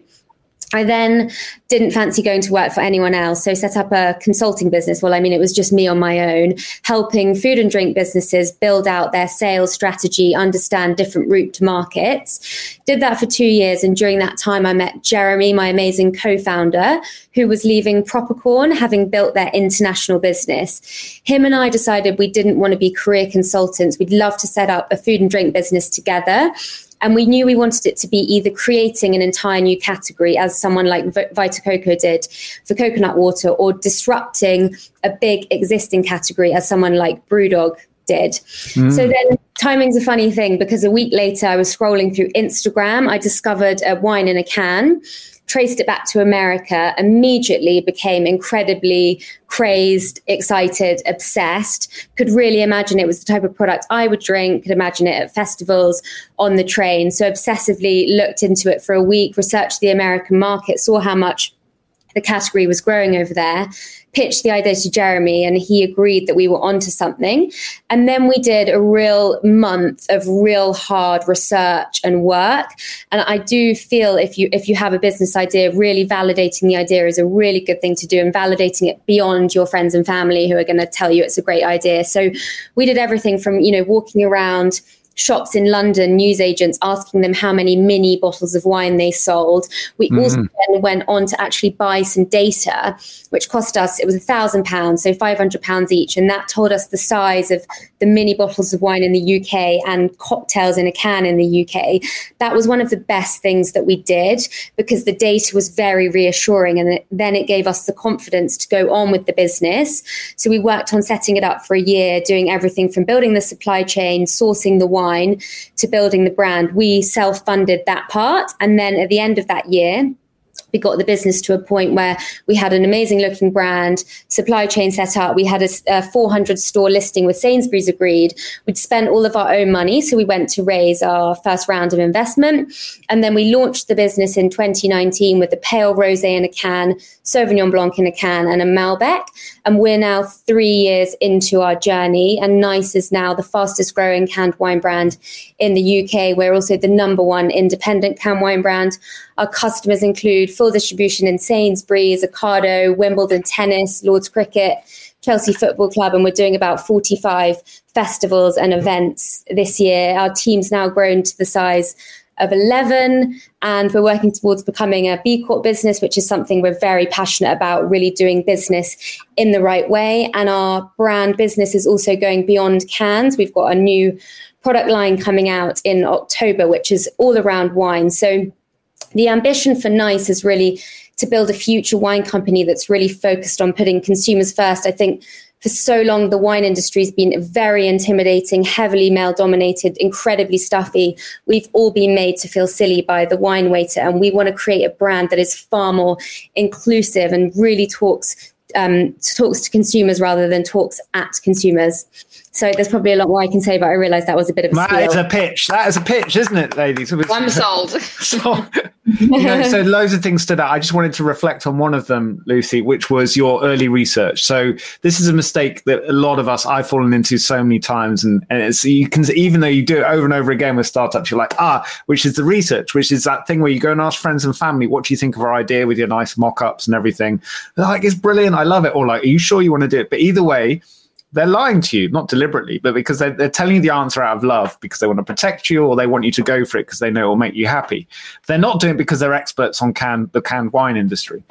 I then didn't fancy going to work for anyone else, so set up a consulting business. Well, I mean, it was just me on my own, helping food and drink businesses build out their sales strategy, understand different route to markets. Did that for two years. And during that time, I met Jeremy, my amazing co-founder, who was leaving Propercorn, having built their international business. Him and I decided we didn't want to be career consultants. We'd love to set up a food and drink business together. And we knew we wanted it to be either creating an entire new category, as someone like Vita Coco did for coconut water, or disrupting a big existing category, as someone like BrewDog did. Mm. So then timing's a funny thing, because a week later I was scrolling through Instagram. I discovered a wine in a can, traced it back to America, immediately became incredibly crazed, excited, obsessed, could really imagine it was the type of product I would drink, could imagine it at festivals, on the train. So obsessively looked into it for a week, researched the American market, saw how much the category was growing over there, pitched the idea to Jeremy, and he agreed that we were onto something. And then we did a real month of real hard research and work. And I do feel if you if you have a business idea, really validating the idea is a really good thing to do, and validating it beyond your friends and family who are going to tell you it's a great idea. So we did everything from, you know, walking around shops in London, newsagents, asking them how many mini bottles of wine they sold. We mm-hmm. also then went on to actually buy some data, which cost us, it was a thousand pounds, so five hundred pounds each. And that told us the size of the mini bottles of wine in the U K and cocktails in a can in the U K. That was one of the best things that we did, because the data was very reassuring. And it, then it gave us the confidence to go on with the business. So we worked on setting it up for a year, doing everything from building the supply chain, sourcing the wine, to building the brand. We self-funded that part. And then at the end of that year, we got the business to a point where we had an amazing looking brand, supply chain set up. We had a, a four hundred store listing with Sainsbury's agreed. We'd spent all of our own money. So we went to raise our first round of investment. And then we launched the business in twenty nineteen with a pale rosé in a can, Sauvignon Blanc in a can, and a Malbec. And we're now three years into our journey. And Nice is now the fastest growing canned wine brand in the U K. We're also the number one independent canned wine brand. Our customers include full distribution in Sainsbury's, Ocado, Wimbledon tennis, Lord's cricket, Chelsea Football Club, and we're doing about forty-five festivals and events this year. Our team's now grown to the size of eleven, and we're working towards becoming a B Corp business, which is something we're very passionate about, really doing business in the right way. And our brand business is also going beyond cans. We've got a new product line coming out in October, which is all around wine. So the ambition for Nice is really to build a future wine company that's really focused on putting consumers first. I think for so long, the wine industry has been very intimidating, heavily male-dominated, incredibly stuffy. We've all been made to feel silly by the wine waiter, and we want to create a brand that is far more inclusive and really talks um, talks to consumers rather than talks at consumers. So there's probably a lot more I can say, but I realise that was a bit of a that steal. Is a pitch. That is a pitch, isn't it, ladies? I'm sold. So, you know, so loads of things to that. I just wanted to reflect on one of them, Lucy, which was your early research. So this is a mistake that a lot of us, I've fallen into so many times. And, and it's, you can, even though you do it over and over again with startups, you're like, ah, which is the research, which is that thing where you go and ask friends and family, what do you think of our idea with your nice mock-ups and everything? They're like, it's brilliant. I love it. Or like, are you sure you want to do it? But either way, they're lying to you, not deliberately, but because they're, they're telling you the answer out of love, because they want to protect you, or they want you to go for it because they know it will make you happy. They're not doing it because they're experts on can, the canned wine industry.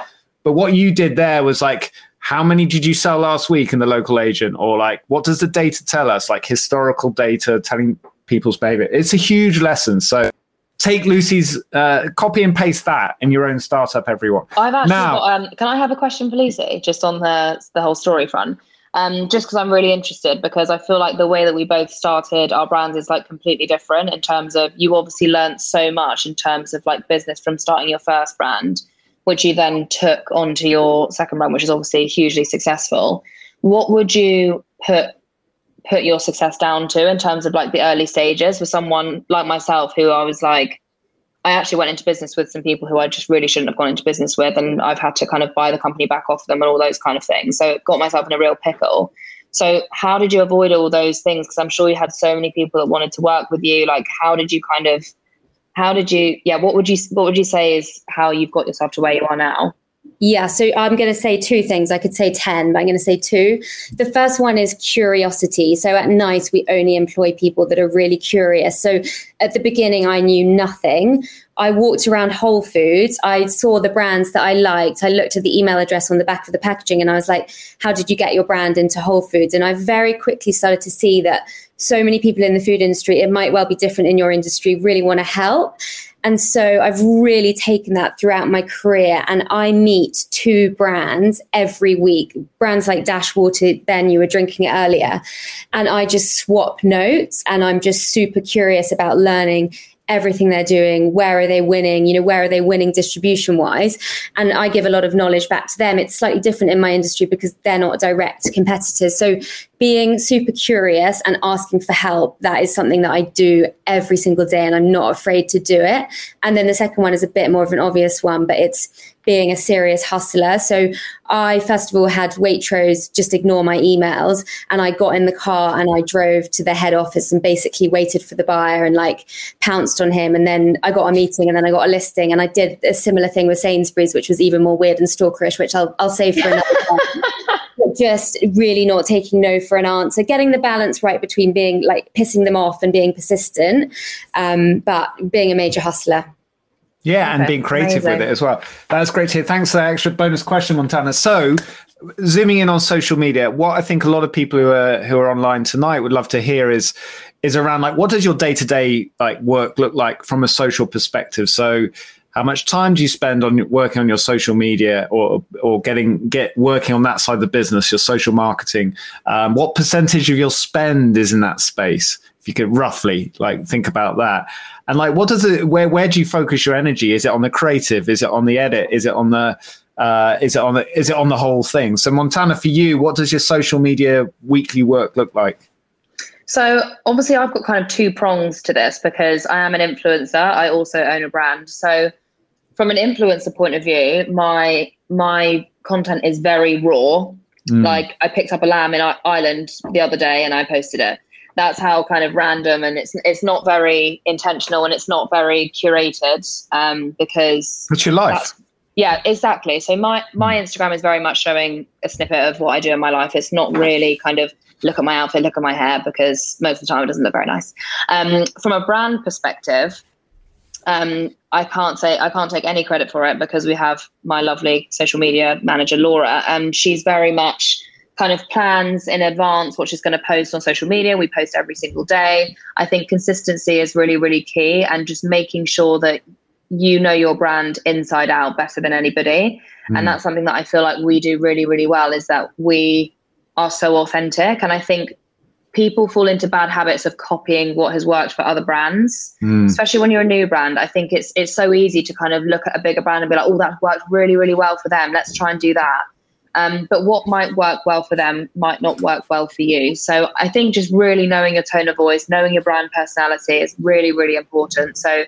But what you did there was like, how many did you sell last week in the local agent? Or like, what does the data tell us? Like historical data telling people's behavior. It's a huge lesson. So take Lucy's, uh, copy and paste that in your own startup, everyone. I've actually now, got, um, can I have a question for Lucy just on the, the whole story front? Um, just because I'm really interested, because I feel like the way that we both started our brands is like completely different in terms of you obviously learned so much in terms of like business from starting your first brand, which you then took onto your second brand, which is obviously hugely successful. What would you put put your success down to in terms of like the early stages for someone like myself, who I was like, I actually went into business with some people who I just really shouldn't have gone into business with, and I've had to kind of buy the company back off them and all those kind of things. So it got myself in a real pickle. So how did you avoid all those things? Because I'm sure you had so many people that wanted to work with you. Like, how did you kind of, how did you, yeah, what would you, what would you say is how you've got yourself to where you are now? Yeah, so I'm going to say two things. I could say ten, but I'm going to say two. The first one is curiosity. So at Nice, we only employ people that are really curious. So at the beginning, I knew nothing. I walked around Whole Foods. I saw the brands that I liked. I looked at the email address on the back of the packaging and I was like, how did you get your brand into Whole Foods? And I very quickly started to see that so many people in the food industry, it might well be different in your industry, really want to help. And so I've really taken that throughout my career, and I meet two brands every week, brands like Dashwater, Ben, you were drinking it earlier, and I just swap notes, and I'm just super curious about learning everything they're doing. Where are they winning? You know, where are they winning distribution wise? And I give a lot of knowledge back to them. It's slightly different in my industry because they're not direct competitors. So being super curious and asking for help, that is something that I do every single day, and I'm not afraid to do it. And then the second one is a bit more of an obvious one, but it's being a serious hustler. So I, first of all, had Waitrose just ignore my emails, and I got in the car and I drove to the head office and basically waited for the buyer and like pounced on him. And then I got a meeting, and then I got a listing, and I did a similar thing with Sainsbury's, which was even more weird and stalkerish, which I'll, I'll save for another time. Just really not taking no for an answer, getting the balance right between being like pissing them off and being persistent, um, but being a major hustler. Yeah, and being creative Amazing. With it as well. That's great to hear. Thanks for that extra bonus question, Montana. So zooming in on social media, what I think a lot of people who are who are online tonight would love to hear is is around like, what does your day-to-day like work look like from a social perspective? So how much time do you spend on working on your social media or or getting get working on that side of the business, your social marketing? Um, what percentage of your spend is in that space? If you could roughly like think about that, and like, what does it? Where where do you focus your energy? Is it on the creative? Is it on the edit? Is it on the? Uh, is it on the? Is it on the whole thing? So Montana, for you, what does your social media weekly work look like? So obviously, I've got kind of two prongs to this because I am an influencer. I also own a brand, so. From an influencer point of view, my my content is very raw. Mm. Like I picked up a lamb in Ireland the other day and I posted it. That's how kind of random, and it's it's not very intentional and it's not very curated um, because it's your life. Yeah, exactly. So my my Instagram is very much showing a snippet of what I do in my life. It's not really kind of look at my outfit, look at my hair, because most of the time it doesn't look very nice. Um, from a brand perspective. Um, I can't say I can't take any credit for it because we have my lovely social media manager, Laura, and she's very much kind of plans in advance what she's going to post on social media. We post every single day. I think consistency is really, really key, and just making sure that you know your brand inside out better than anybody. Mm. And that's something that I feel like we do really, really well, is that we are so authentic. And I think people fall into bad habits of copying what has worked for other brands, mm. especially when you're a new brand. I think it's it's so easy to kind of look at a bigger brand and be like, oh, that worked really, really well for them. Let's try and do that. Um, but what might work well for them might not work well for you. So I think just really knowing your tone of voice, knowing your brand personality is really, really important. So,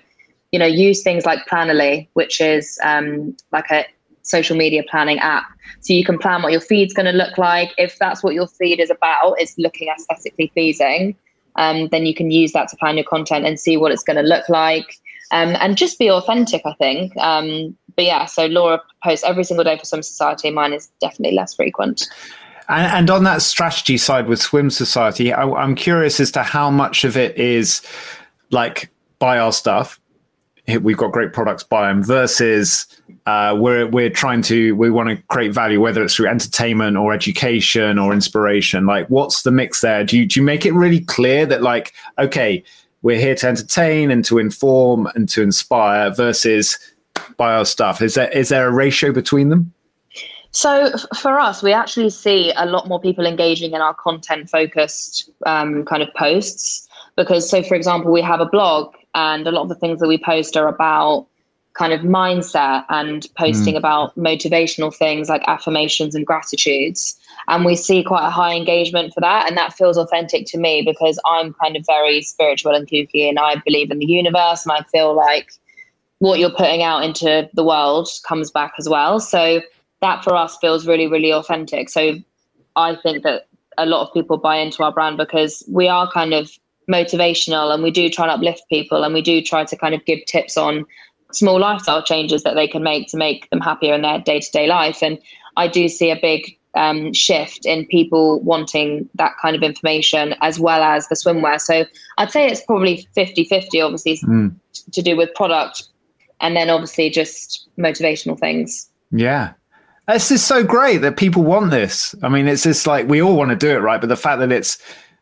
you know, use things like Planoly, which is um, like a social media planning app. So you can plan what your feed's going to look like. If that's what your feed is about, it's looking aesthetically pleasing, um, then you can use that to plan your content and see what it's going to look like, um, and just be authentic, I think. Um, but yeah, so Laura posts every single day for Swim Society. Mine is definitely less frequent. And, and on that strategy side with Swim Society, I, I'm curious as to how much of it is like buy our stuff. We've got great products, buy them, versus uh, we're we're trying to we want to create value, whether it's through entertainment or education or inspiration. Like, what's the mix there? Do you do you make it really clear that like, okay, we're here to entertain and to inform and to inspire versus buy our stuff? Is there is there a ratio between them? So for us, we actually see a lot more people engaging in our content focused um, kind of posts because, so for example, we have a blog. And a lot of the things that we post are about kind of mindset and posting mm. about motivational things like affirmations and gratitudes. And we see quite a high engagement for that. And that feels authentic to me because I'm kind of very spiritual and kooky and I believe in the universe. And I feel like what you're putting out into the world comes back as well. So that for us feels really, really authentic. So I think that a lot of people buy into our brand because we are kind of motivational, and we do try and uplift people, and we do try to kind of give tips on small lifestyle changes that they can make to make them happier in their day-to-day life. And I do see a big um, shift in people wanting that kind of information as well as the swimwear. So I'd say it's probably fifty-fifty, obviously, mm. to do with product and then obviously just motivational things. Yeah. This is so great that people want this. I mean, it's just like we all want to do it, right? But the fact that it's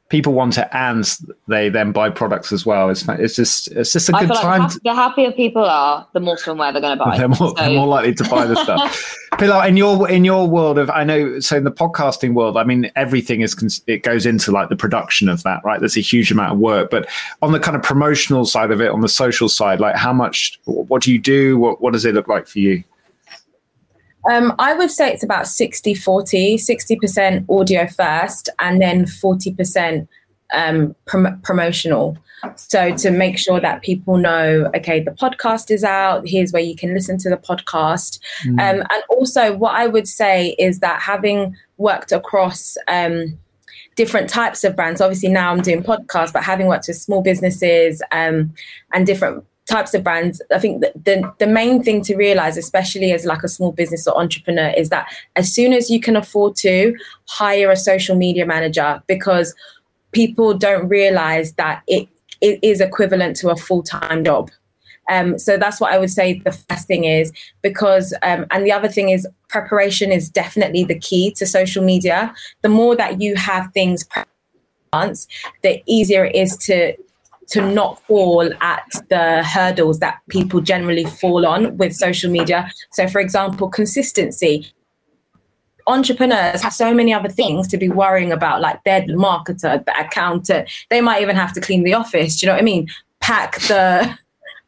people want it and they then buy products as well. It's it's just it's just a I good like time. The happier people are, the more swimwear they're going to buy. They're more, so. they're more likely to buy the stuff. Pilar, in your in your world of, I know, so in the podcasting world, I mean, everything is it goes into like the production of that, right? There's a huge amount of work. But on the kind of promotional side of it, on the social side, like how much? What do you do? What what does it look like for you? Um, I would say it's about sixty forty, sixty percent audio first and then forty percent um, prom- promotional. So to make sure that people know, okay, the podcast is out, here's where you can listen to the podcast. Mm. Um, and also what I would say is that having worked across um, different types of brands, obviously now I'm doing podcasts, but having worked with small businesses um, and different types of brands, I think that the, the main thing to realize, especially as like a small business or entrepreneur, is that as soon as you can afford to hire a social media manager, because people don't realize that it, it is equivalent to a full-time job. Um, so that's what I would say the first thing is, because um, and the other thing is preparation is definitely the key to social media. The more that you have things prepared in advance, the easier it is to to not fall at the hurdles that people generally fall on with social media. So for example, consistency. Entrepreneurs have so many other things to be worrying about, like their marketer, the accountant, they might even have to clean the office, do you know what I mean? Pack the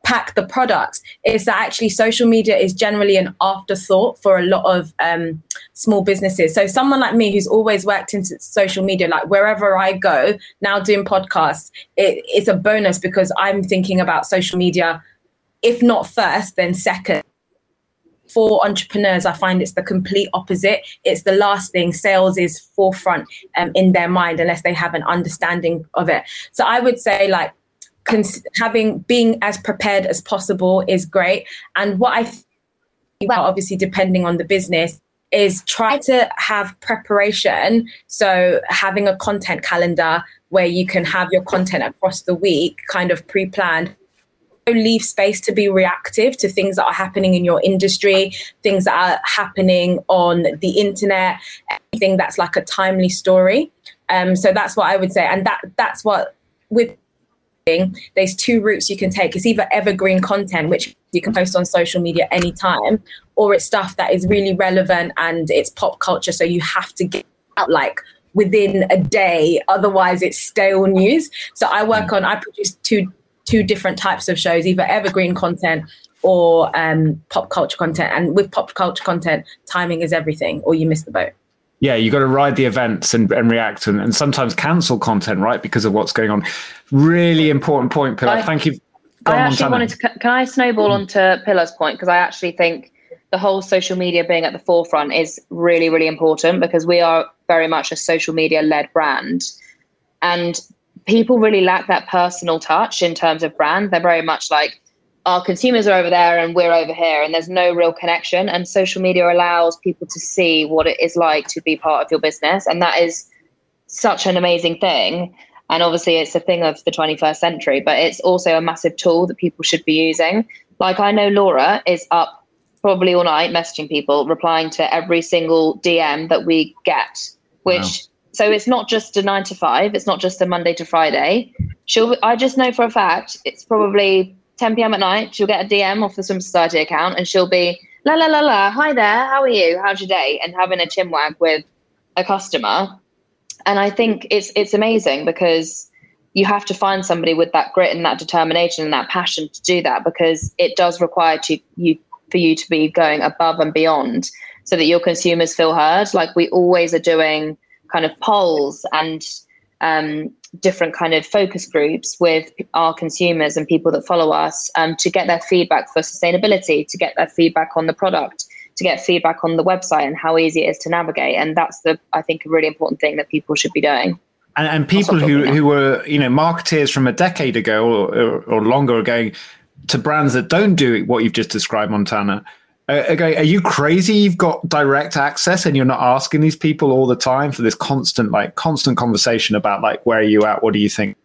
pack the products. It's that actually social media is generally an afterthought for a lot of um, small businesses. So someone like me who's always worked in social media, like wherever I go, now doing podcasts, it, it's a bonus because I'm thinking about social media, if not first, then second. For entrepreneurs, I find it's the complete opposite. It's the last thing. Sales is forefront um, in their mind unless they have an understanding of it. So I would say like, having being as prepared as possible is great. And what I think, well, obviously depending on the business, is try to have preparation. So having a content calendar where you can have your content across the week kind of pre-planned. Leave space to be reactive to things that are happening in your industry, things that are happening on the internet, anything that's like a timely story. Um, so that's what I would say. And that that's what with there's two routes you can take. It's either evergreen content, which you can post on social media anytime, or it's stuff that is really relevant and it's pop culture, so you have to get out like within a day, otherwise it's stale news. So I work on, I produce two two different types of shows, either evergreen content or um, pop culture content. And with pop culture content, timing is everything, or you miss the boat. Yeah, you got to ride the events and, and react and, and sometimes cancel content, right, because of what's going on. Really important point, Pilar. I, Thank you. Go I on, actually Montana. wanted to, can I snowball mm. onto Pilar's point? Because I actually think the whole social media being at the forefront is really, really important because we are very much a social media-led brand. And people really lack that personal touch in terms of brand. They're very much like, our consumers are over there and we're over here, and there's no real connection. And social media allows people to see what it is like to be part of your business. And that is such an amazing thing. And obviously it's a thing of the twenty-first century, but it's also a massive tool that people should be using. Like I know Laura is up probably all night messaging people, replying to every single D M that we get, which... Wow. So it's not just a nine to five. It's not just a Monday to Friday. She'll, I just know for a fact, it's probably ten p.m. at night. She'll get a D M off the Swim Society account and she'll be, la, la, la, la, hi there. How are you? How's your day? And having a chinwag with a customer. And I think it's it's amazing because you have to find somebody with that grit and that determination and that passion to do that, because it does require to, you for you to be going above and beyond so that your consumers feel heard. Like we always are doing kind of polls and um, different kind of focus groups with our consumers and people that follow us um, to get their feedback for sustainability, to get their feedback on the product, to get feedback on the website and how easy it is to navigate. And that's the, I think, a really important thing that people should be doing. And, and people who, who were, you know, marketeers from a decade ago or, or longer are going to brands that don't do what you've just described, Montana. Uh, okay, are you crazy? You've got direct access and you're not asking these people all the time for this constant, like constant conversation about like, where are you at? What do you think?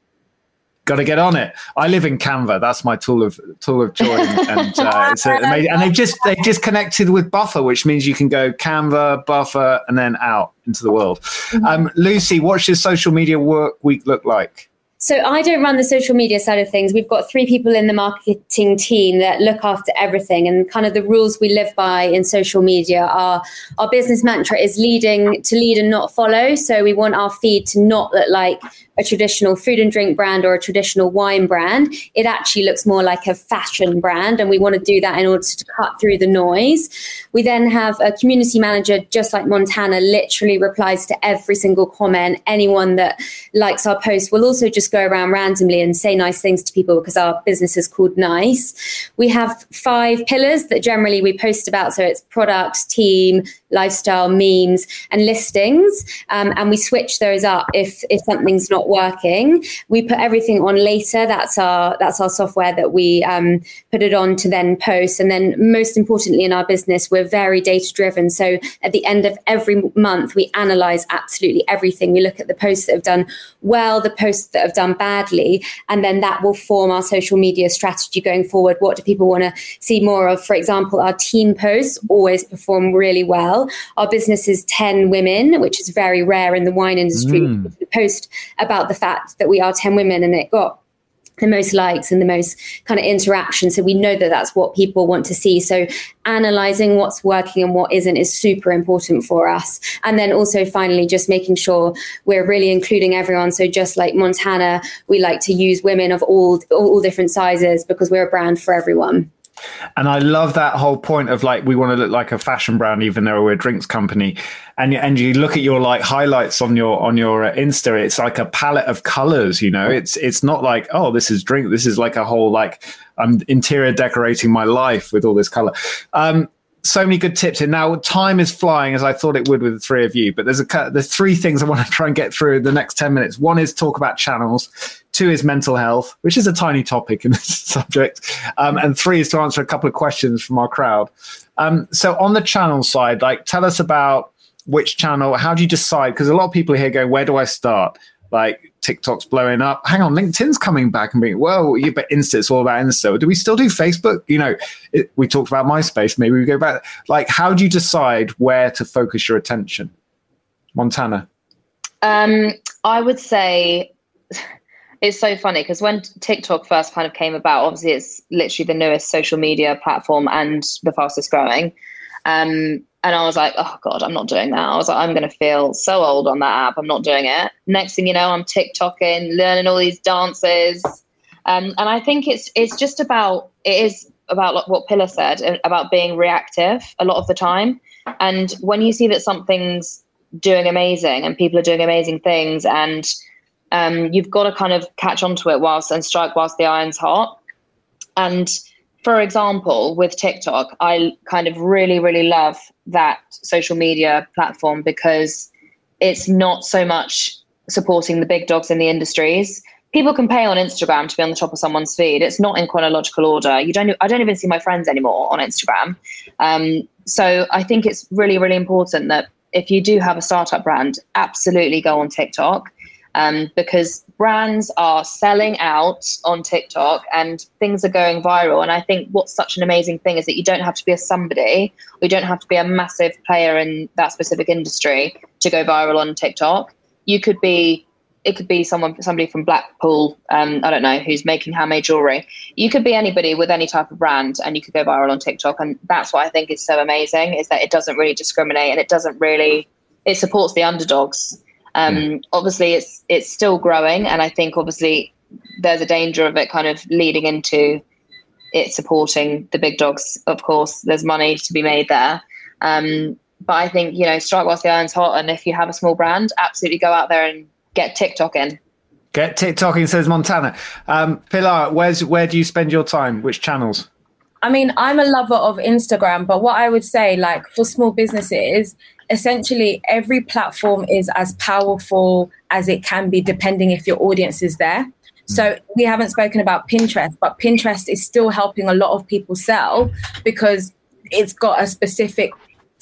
Got to get on it. I live in Canva. That's my tool of tool of joy, and uh, it's amazing. And they've just they've just connected with Buffer, which means you can go Canva, Buffer, and then out into the world. Mm-hmm. Um, Lucy, what's your social media work week look like? So I don't run the social media side of things. We've got three people in the marketing team that look after everything, and kind of the rules we live by in social media are our business mantra is leading to lead and not follow. So we want our feed to not look like a traditional food and drink brand or a traditional wine brand. It actually looks more like a fashion brand, and we want to do that in order to cut through the noise. We then have a community manager, just like Montana, literally replies to every single comment. Anyone that likes our post will also just go around randomly and say nice things to people because our business is called Nice. We have five pillars that generally we post about. So it's product, team, lifestyle, memes, and listings. Um, and we switch those up if, if something's not working. We put everything on Later. That's our that's our software that we um, put it on to then post. And then most importantly in our business, we're very data driven. So at the end of every month, we analyze absolutely everything. We look at the posts that have done well, the posts that have done badly, and then that will form our social media strategy going forward. What do people want to see more of? For example, our team posts always perform really well. Our business is ten women, which is very rare in the wine industry. Mm. We post about the fact that we are ten women, and it got the most likes and the most kind of interaction. So we know that that's what people want to see. So analyzing what's working and what isn't is super important for us. And then also finally, just making sure we're really including everyone. So just like Montana, we like to use women of all, all different sizes because we're a brand for everyone. And I love that whole point of like, we want to look like a fashion brand, even though we're a drinks company. And and you look at your like highlights on your on your Insta, it's like a palette of colors, you know, it's it's not like, oh, this is drink. This is like a whole like I'm interior decorating my life with all this color. Um, so many good tips. And now time is flying as I thought it would with the three of you. But there's a there's three things I want to try and get through in the next ten minutes. One is talk about channels. Two is mental health, which is a tiny topic in this subject. Um, and three is to answer a couple of questions from our crowd. Um, so on the channel side, like tell us about which channel, how do you decide? Because a lot of people here go, where do I start? Like TikTok's blowing up. Hang on, LinkedIn's coming back and being, well, you bet Insta, it's all about Insta. Do we still do Facebook? You know, it, we talked about MySpace. Maybe we go back. Like, how do you decide where to focus your attention? Montana. Um, I would say... It's so funny because when TikTok first kind of came about, obviously it's literally the newest social media platform and the fastest growing. Um, and I was like, oh God, I'm not doing that. I was like, I'm going to feel so old on that app. I'm not doing it. Next thing you know, I'm TikToking, learning all these dances. Um, and I think it's it's just about, it is about what Pilar said, about being reactive a lot of the time. And when you see that something's doing amazing and people are doing amazing things and Um, you've got to kind of catch onto it whilst and strike whilst the iron's hot. And for example, with TikTok, I kind of really, really love that social media platform because it's not so much supporting the big dogs in the industries. People can pay on Instagram to be on the top of someone's feed. It's not in chronological order. You don't. I don't even see my friends anymore on Instagram. Um, so I think it's really, really important that if you do have a startup brand, absolutely go on TikTok. Um, because brands are selling out on TikTok and things are going viral. And I think what's such an amazing thing is that you don't have to be a somebody, you don't have to be a massive player in that specific industry to go viral on TikTok. You could be, it could be someone, somebody from Blackpool, um, I don't know, who's making handmade jewelry. You could be anybody with any type of brand and you could go viral on TikTok. And that's what I think is so amazing, is that it doesn't really discriminate and it doesn't really, it supports the underdogs. Um, obviously it's, it's still growing. And I think obviously there's a danger of it kind of leading into it supporting the big dogs. Of course, there's money to be made there. Um, but I think, you know, strike whilst the iron's hot. And if you have a small brand, absolutely go out there and get TikTok in. Get TikToking, says Montana. Um, Pilar, where's where do you spend your time? Which channels? I mean, I'm a lover of Instagram, but what I would say, like, for small businesses, essentially every platform is as powerful as it can be, depending if your audience is there. So we haven't spoken about Pinterest, but Pinterest is still helping a lot of people sell because it's got a specific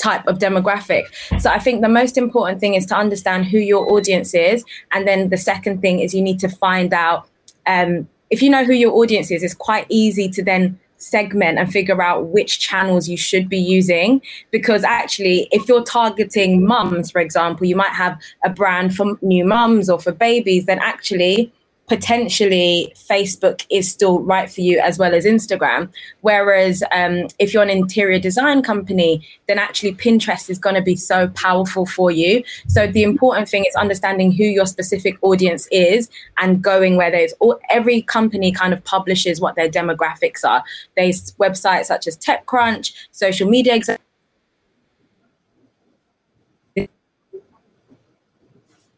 type of demographic. So I think the most important thing is to understand who your audience is. And then the second thing is you need to find out, um, if you know who your audience is, it's quite easy to then segment and figure out which channels you should be using, because actually if you're targeting mums, for example, you might have a brand for new mums or for babies, then actually potentially Facebook is still right for you as well as Instagram. Whereas um, if you're an interior design company, then actually Pinterest is going to be so powerful for you. So the important thing is understanding who your specific audience is and going where there's all, every company kind of publishes what their demographics are. There's websites such as TechCrunch, social media exec-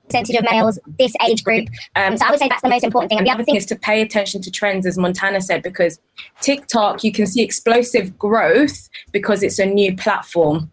percentage of males, this age group. Um, so I would say that's the most important thing. And the other thing is to pay attention to trends, as Montana said, because TikTok, you can see explosive growth because it's a new platform.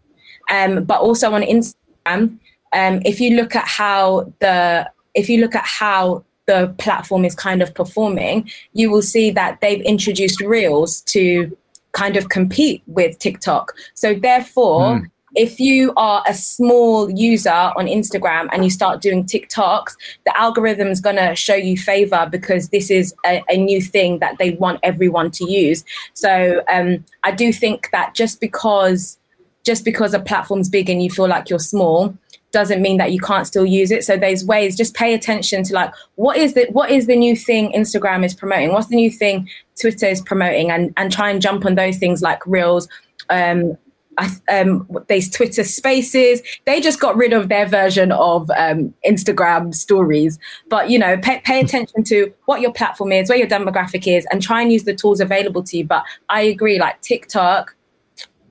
Um, but also on Instagram, um, if you look at how the if you look at how the platform is kind of performing, you will see that they've introduced Reels to kind of compete with TikTok. So therefore. Mm. If you are a small user on Instagram and you start doing TikToks, the algorithm's going to show you favor because this is a, a new thing that they want everyone to use. So um, I do think that just because just because a platform's big and you feel like you're small doesn't mean that you can't still use it. So there's ways, just pay attention to like, what is the what is the new thing Instagram is promoting? What's the new thing Twitter is promoting? And, and try and jump on those things like Reels, um, I, um, there's Twitter Spaces. They just got rid of their version of um, Instagram stories. But, you know, pay, pay attention to what your platform is, where your demographic is, and try and use the tools available to you. But I agree, like TikTok,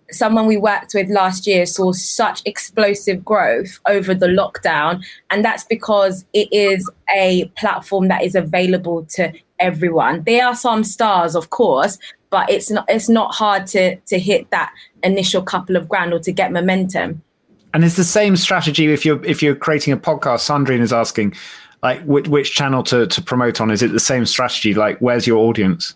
someone we worked with last year saw such explosive growth over the lockdown. And that's because it is a platform that is available to everyone. There are some stars, of course, but it's not it's not hard to to hit that initial couple of grand or to get momentum. And it's the same strategy if you're if you're creating a podcast. Sandrine is asking, like, which, which channel to, to promote on? Is it the same strategy? Like, where's your audience?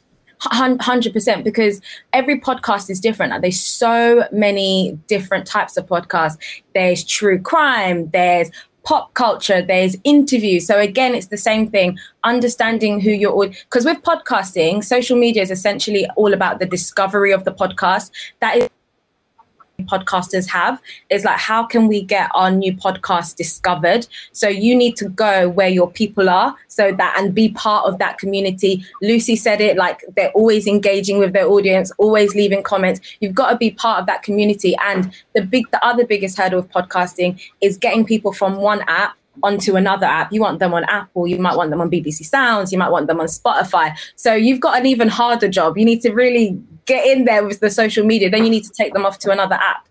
one hundred percent, because every podcast is different. Like, there's so many different types of podcasts. There's true crime, there's pop culture, there's interviews. So again, it's the same thing, understanding who you're all, because with podcasting, social media is essentially all about the discovery of the podcast. That is what podcasters have, is like, how can we get our new podcast discovered? So you need to go where your people are, so that, and be part of that community. Lucy said it, like, they're always engaging with their audience, always leaving comments. You've got to be part of that community. And the big, the other biggest hurdle of podcasting is getting people from one app onto another app. You want them on Apple, you might want them on B B C Sounds, you might want them on Spotify. So you've got an even harder job. You need to really get in there with the social media, then you need to take them off to another app.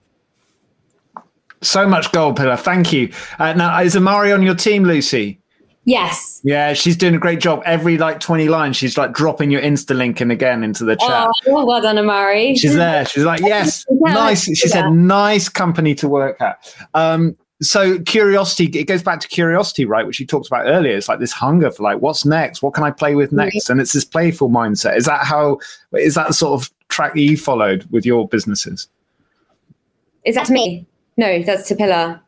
So much gold, Pilar. Thank you. Uh, now, is Amari on your team, Lucy? Yes. Yeah, she's doing a great job. Every like twenty lines, she's like dropping your Insta link in again into the chat. Oh, well done, Amari. She's there. She's like, yes, nice. She said, nice company to work at. Um, So curiosity, it goes back to curiosity, right, which you talked about earlier. It's like this hunger for like, what's next? What can I play with next? And it's this playful mindset. Is that how, is that the sort of track that you followed with your businesses? Is that to me? No, that's to Pilar.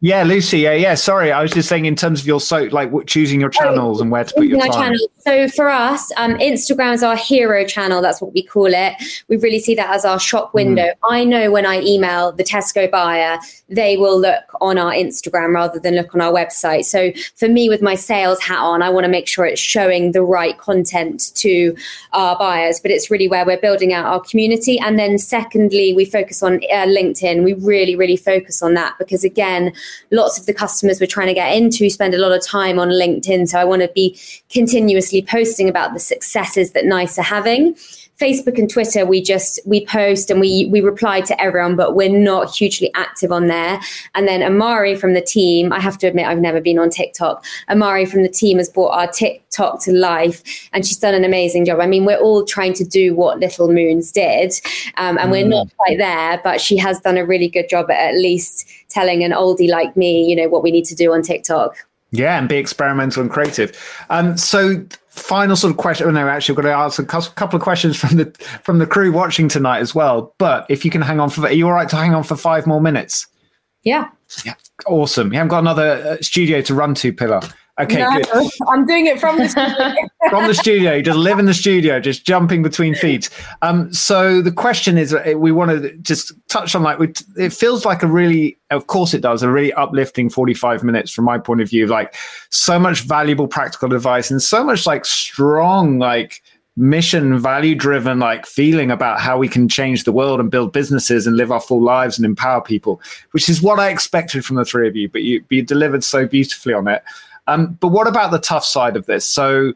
Yeah, Lucy. Yeah, yeah. Sorry, I was just saying in terms of your so like choosing your channels and where to put your time. Channels. So for us, um, Instagram is our hero channel. That's what we call it. We really see that as our shop window. Mm. I know when I email the Tesco buyer, they will look on our Instagram rather than look on our website. So for me, with my sales hat on, I want to make sure it's showing the right content to our buyers. But it's really where we're building out our community. And then secondly, we focus on uh, LinkedIn. We really, really focus on that because again, lots of the customers we're trying to get into spend a lot of time on LinkedIn. So I want to be continuously posting about the successes that Nice are having. Facebook and Twitter, we just, we post and we we reply to everyone, but we're not hugely active on there. And then Amari from the team, I have to admit, I've never been on TikTok. Amari from the team has brought our TikTok to life, and she's done an amazing job. I mean, we're all trying to do what Little Moons did, um, and we're mm-hmm. not quite there, but she has done a really good job at at least telling an oldie like me, you know, what we need to do on TikTok. Yeah, and be experimental and creative. Um, so final sort of question. Oh, no, actually, I've got to ask a couple of questions from the from the crew watching tonight as well. But if you can hang on for, are you all right to hang on for five more minutes? Yeah. Yeah. Awesome. You haven't got another uh, studio to run to, Pilar. Okay, no, good. I'm doing it from the studio. From the studio. You just live in the studio, just jumping between feet. Um, so the question is, we want to just touch on, like, we, it feels like a really, of course it does, a really uplifting forty-five minutes from my point of view, like so much valuable practical advice and so much like strong, like mission, value-driven, like feeling about how we can change the world and build businesses and live our full lives and empower people, which is what I expected from the three of you, but you, you delivered so beautifully on it. Um, but what about the tough side of this? So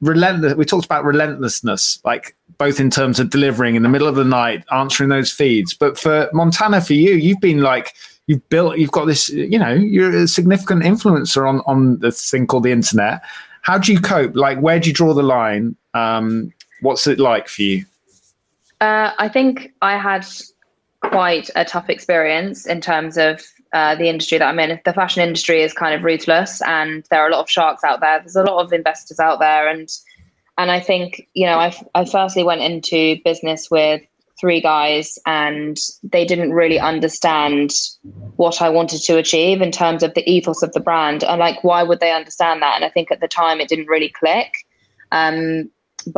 relentless, we talked about relentlessness, like both in terms of delivering in the middle of the night, answering those feeds. But for Montana, for you, you've been like, you've built, you've got this, you know, you're a significant influencer on, on this thing called the internet. How do you cope? Like, where do you draw the line? Um, what's it like for you? Uh, I think I had quite a tough experience in terms of Uh, the industry that I'm in. The fashion industry is kind of ruthless, and there are a lot of sharks out there. There's a lot of investors out there, and and I think, you know, I I firstly went into business with three guys, and they didn't really understand what I wanted to achieve in terms of the ethos of the brand. And like, why would they understand that? And I think at the time it didn't really click. Um,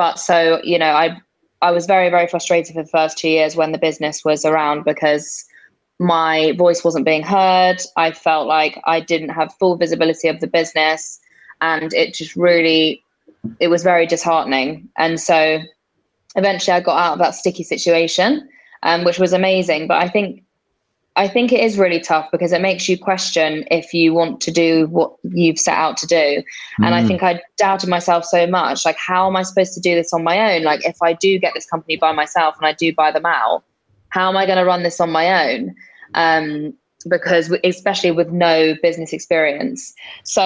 but so, you know, I I was very, very frustrated for the first two years when the business was around, because my voice wasn't being heard. I felt like I didn't have full visibility of the business, and it just really, it was very disheartening. And so eventually I got out of that sticky situation, um, which was amazing. But I think, I think it is really tough, because it makes you question if you want to do what you've set out to do. Mm-hmm. And I think I doubted myself so much, like, how am I supposed to do this on my own? Like, if I do get this company by myself and I do buy them out, how am I going to run this on my own? Um, because especially with no business experience. So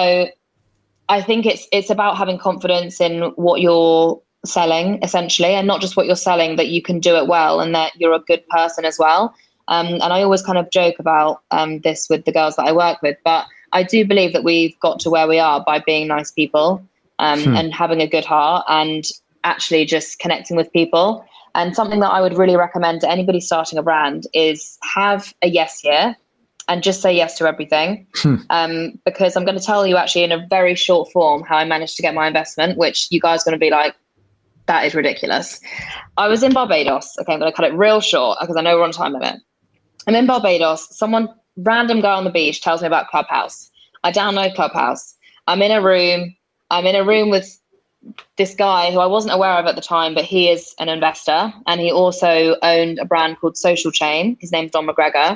I think it's it's about having confidence in what you're selling, essentially, and not just what you're selling, that you can do it well and that you're a good person as well. Um, and I always kind of joke about um, this with the girls that I work with, but I do believe that we've got to where we are by being nice people, um, hmm. and having a good heart and actually just connecting with people. And something that I would really recommend to anybody starting a brand is have a yes year and just say yes to everything. Hmm. Um, because I'm going to tell you actually in a very short form how I managed to get my investment, which you guys are going to be like, that is ridiculous. I was in Barbados. Okay, I'm going to cut it real short because I know we're on time limit. I'm in Barbados. Someone, random guy on the beach, tells me about Clubhouse. I download Clubhouse. I'm in a room. I'm in a room with this guy who I wasn't aware of at the time, but he is an investor, and he also owned a brand called Social Chain. His name's Don McGregor.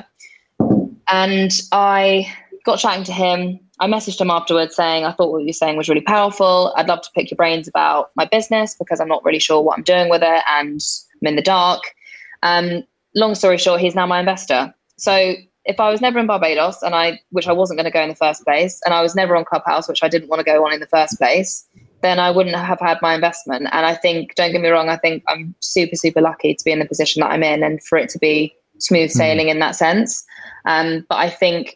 And I got chatting to him. I messaged him afterwards saying, I thought what you were saying was really powerful. I'd love to pick your brains about my business because I'm not really sure what I'm doing with it and I'm in the dark. Um, long story short, he's now my investor. So if I was never in Barbados, and I, which I wasn't going to go in the first place, and I was never on Clubhouse, which I didn't want to go on in the first place, then I wouldn't have had my investment. And I think, don't get me wrong, I think I'm super, super lucky to be in the position that I'm in and for it to be smooth sailing mm. in that sense. Um, but I think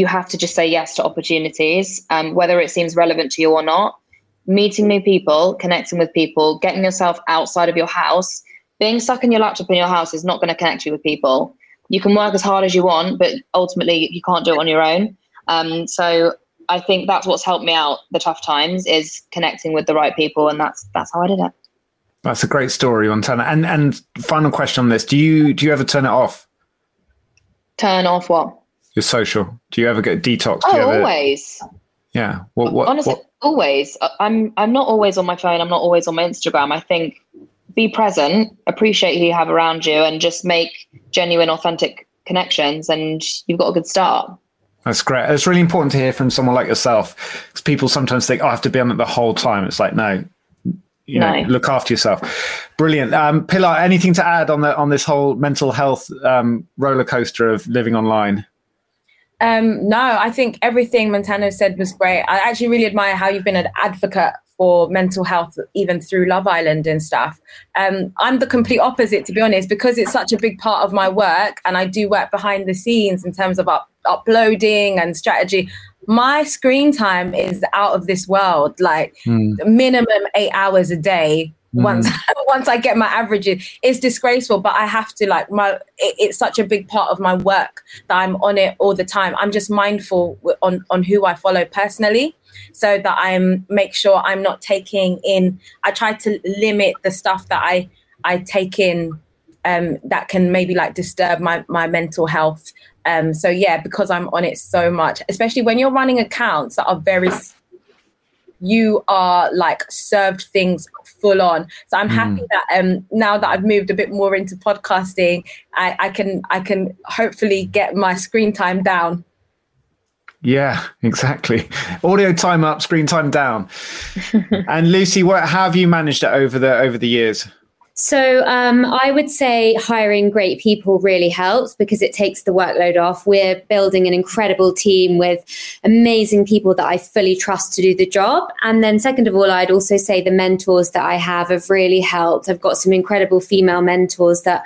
you have to just say yes to opportunities, um, whether it seems relevant to you or not. Meeting new people, connecting with people, getting yourself outside of your house. Being stuck in your laptop in your house is not going to connect you with people. You can work as hard as you want, but ultimately you can't do it on your own. Um, so I think that's what's helped me out the tough times, is connecting with the right people. And that's, that's how I did it. That's a great story, Montana. And, and final question on this. Do you, do you ever turn it off? Turn off what? Your social. Do you ever get detox? Oh, ever... always. Yeah. What, what, Honestly, what? always. I'm, I'm not always on my phone. I'm not always on my Instagram. I think be present, appreciate who you have around you, and just make genuine, authentic connections. And you've got a good start. That's great. It's really important to hear from someone like yourself, because people sometimes think, oh, I have to be on it the whole time. It's like, no, you know, no. look after yourself. Brilliant. Um, Pilar, anything to add on the, on this whole mental health um, roller coaster of living online? Um, no, I think everything Montana said was great. I actually really admire how you've been an advocate for mental health, even through Love Island and stuff. Um, I'm the complete opposite, to be honest, because it's such a big part of my work, and I do work behind the scenes in terms of up- uploading and strategy. My screen time is out of this world, like mm. minimum eight hours a day. Mm. Once once I get my averages, it's disgraceful, but I have to, like, my it, it's such a big part of my work that I'm on it all the time. I'm just mindful on, on who I follow personally, so that I'm make sure I'm not taking in. I try to limit the stuff that I I take in um, that can maybe like disturb my my mental health. Um, so yeah, because I'm on it so much, especially when you're running accounts that are very. You are like served things full on. So I'm happy mm. that um, now that I've moved a bit more into podcasting, I, I can I can hopefully get my screen time down. Yeah, exactly. Audio time up, screen time down. And Lucy, what how have you managed it over the over the years? So um, I would say hiring great people really helps, because it takes the workload off. We're building an incredible team with amazing people that I fully trust to do the job. And then second of all, I'd also say the mentors that I have have really helped. I've got some incredible female mentors that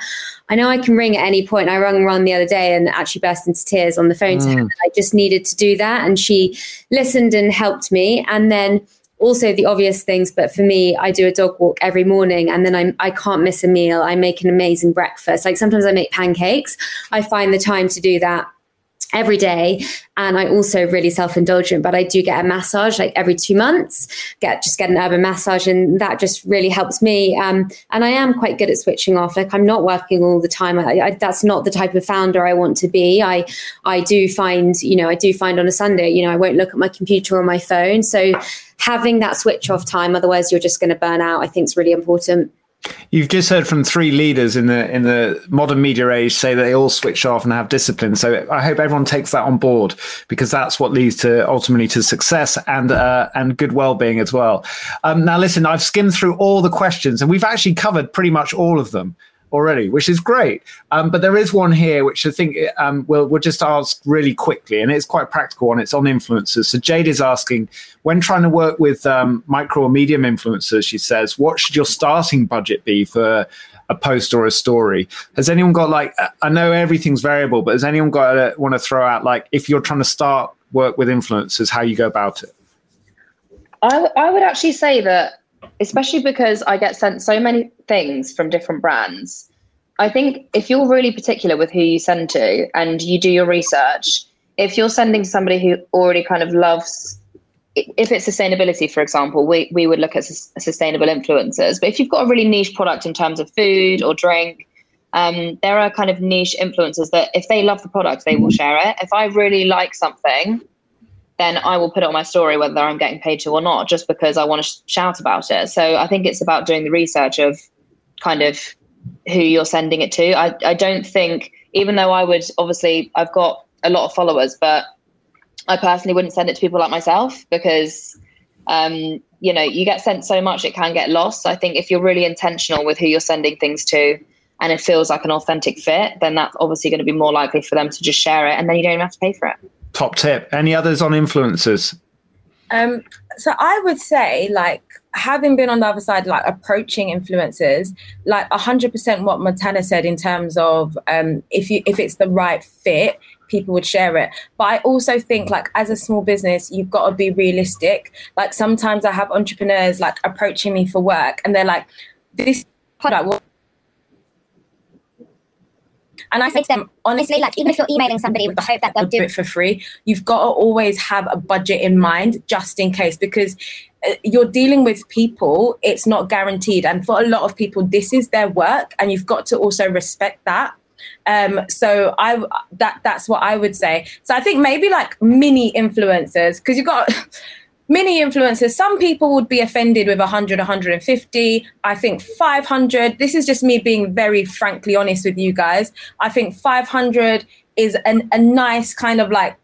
I know I can ring at any point. I rang one the other day and actually burst into tears on the phone to her. Mm. I just needed to do that, and she listened and helped me. And then also the obvious things, but for me, I do a dog walk every morning, and then I I can't miss a meal. I make an amazing breakfast. Like sometimes I make pancakes. I find the time to do that every day. And I also really self-indulgent, but I do get a massage like every two months, get just get an urban massage. And that just really helps me. Um, and I am quite good at switching off. Like I'm not working all the time. I, I, that's not the type of founder I want to be. I, I do find, you know, I do find on a Sunday, you know, I won't look at my computer or my phone. So having that switch off time, otherwise you're just going to burn out, I think is really important. You've just heard from three leaders in the in the modern media age say that they all switch off and have discipline. So I hope everyone takes that on board, because that's what leads to ultimately to success and uh, and good well-being as well. Um, now, listen, I've skimmed through all the questions, and we've actually covered pretty much all of them already, which is great. Um, but there is one here which I think um, we'll, we'll just ask really quickly, and it's quite practical, and it's on influencers. So Jade is asking, when trying to work with um, micro or medium influencers, she says, what should your starting budget be for a post or a story? Has anyone got like, I know everything's variable, but has anyone got to want to throw out like, if you're trying to start work with influencers, how you go about it? I, I would actually say that, especially because I get sent so many things from different brands, I think if you're really particular with who you send to and you do your research, if you're sending to somebody who already kind of loves, if it's sustainability, for example, we, we would look at su- sustainable influencers. But if you've got a really niche product in terms of food or drink, um, there are kind of niche influencers that if they love the product, they will share it. If I really like something, then I will put it on my story, whether I'm getting paid to or not, just because I want to sh- shout about it. So I think it's about doing the research of kind of who you're sending it to. I, I don't think, even though I would, obviously I've got a lot of followers, but I personally wouldn't send it to people like myself, because, um, you know, you get sent so much, it can get lost. I think if you're really intentional with who you're sending things to and it feels like an authentic fit, then that's obviously going to be more likely for them to just share it, and then you don't even have to pay for it. Top tip. Any others on influencers? Um, so I would say, like, having been on the other side, like approaching influencers, like one hundred percent what Montana said in terms of um, if you if it's the right fit, people would share it. But I also think, like, as a small business, you've got to be realistic. Like sometimes I have entrepreneurs like approaching me for work, and they're like, "This product." Will- And I think them, honestly, like even if you're emailing somebody with the hope that they'll do it for free, you've got to always have a budget in mind just in case, because you're dealing with people, it's not guaranteed. And for a lot of people, this is their work, and you've got to also respect that. Um, so I that that's what I would say. So I think maybe like mini influencers, because you've got... mini influencers, some people would be offended with one hundred, one hundred fifty. I think five hundred, this is just me being very frankly honest with you guys. I think five hundred is an, a nice kind of like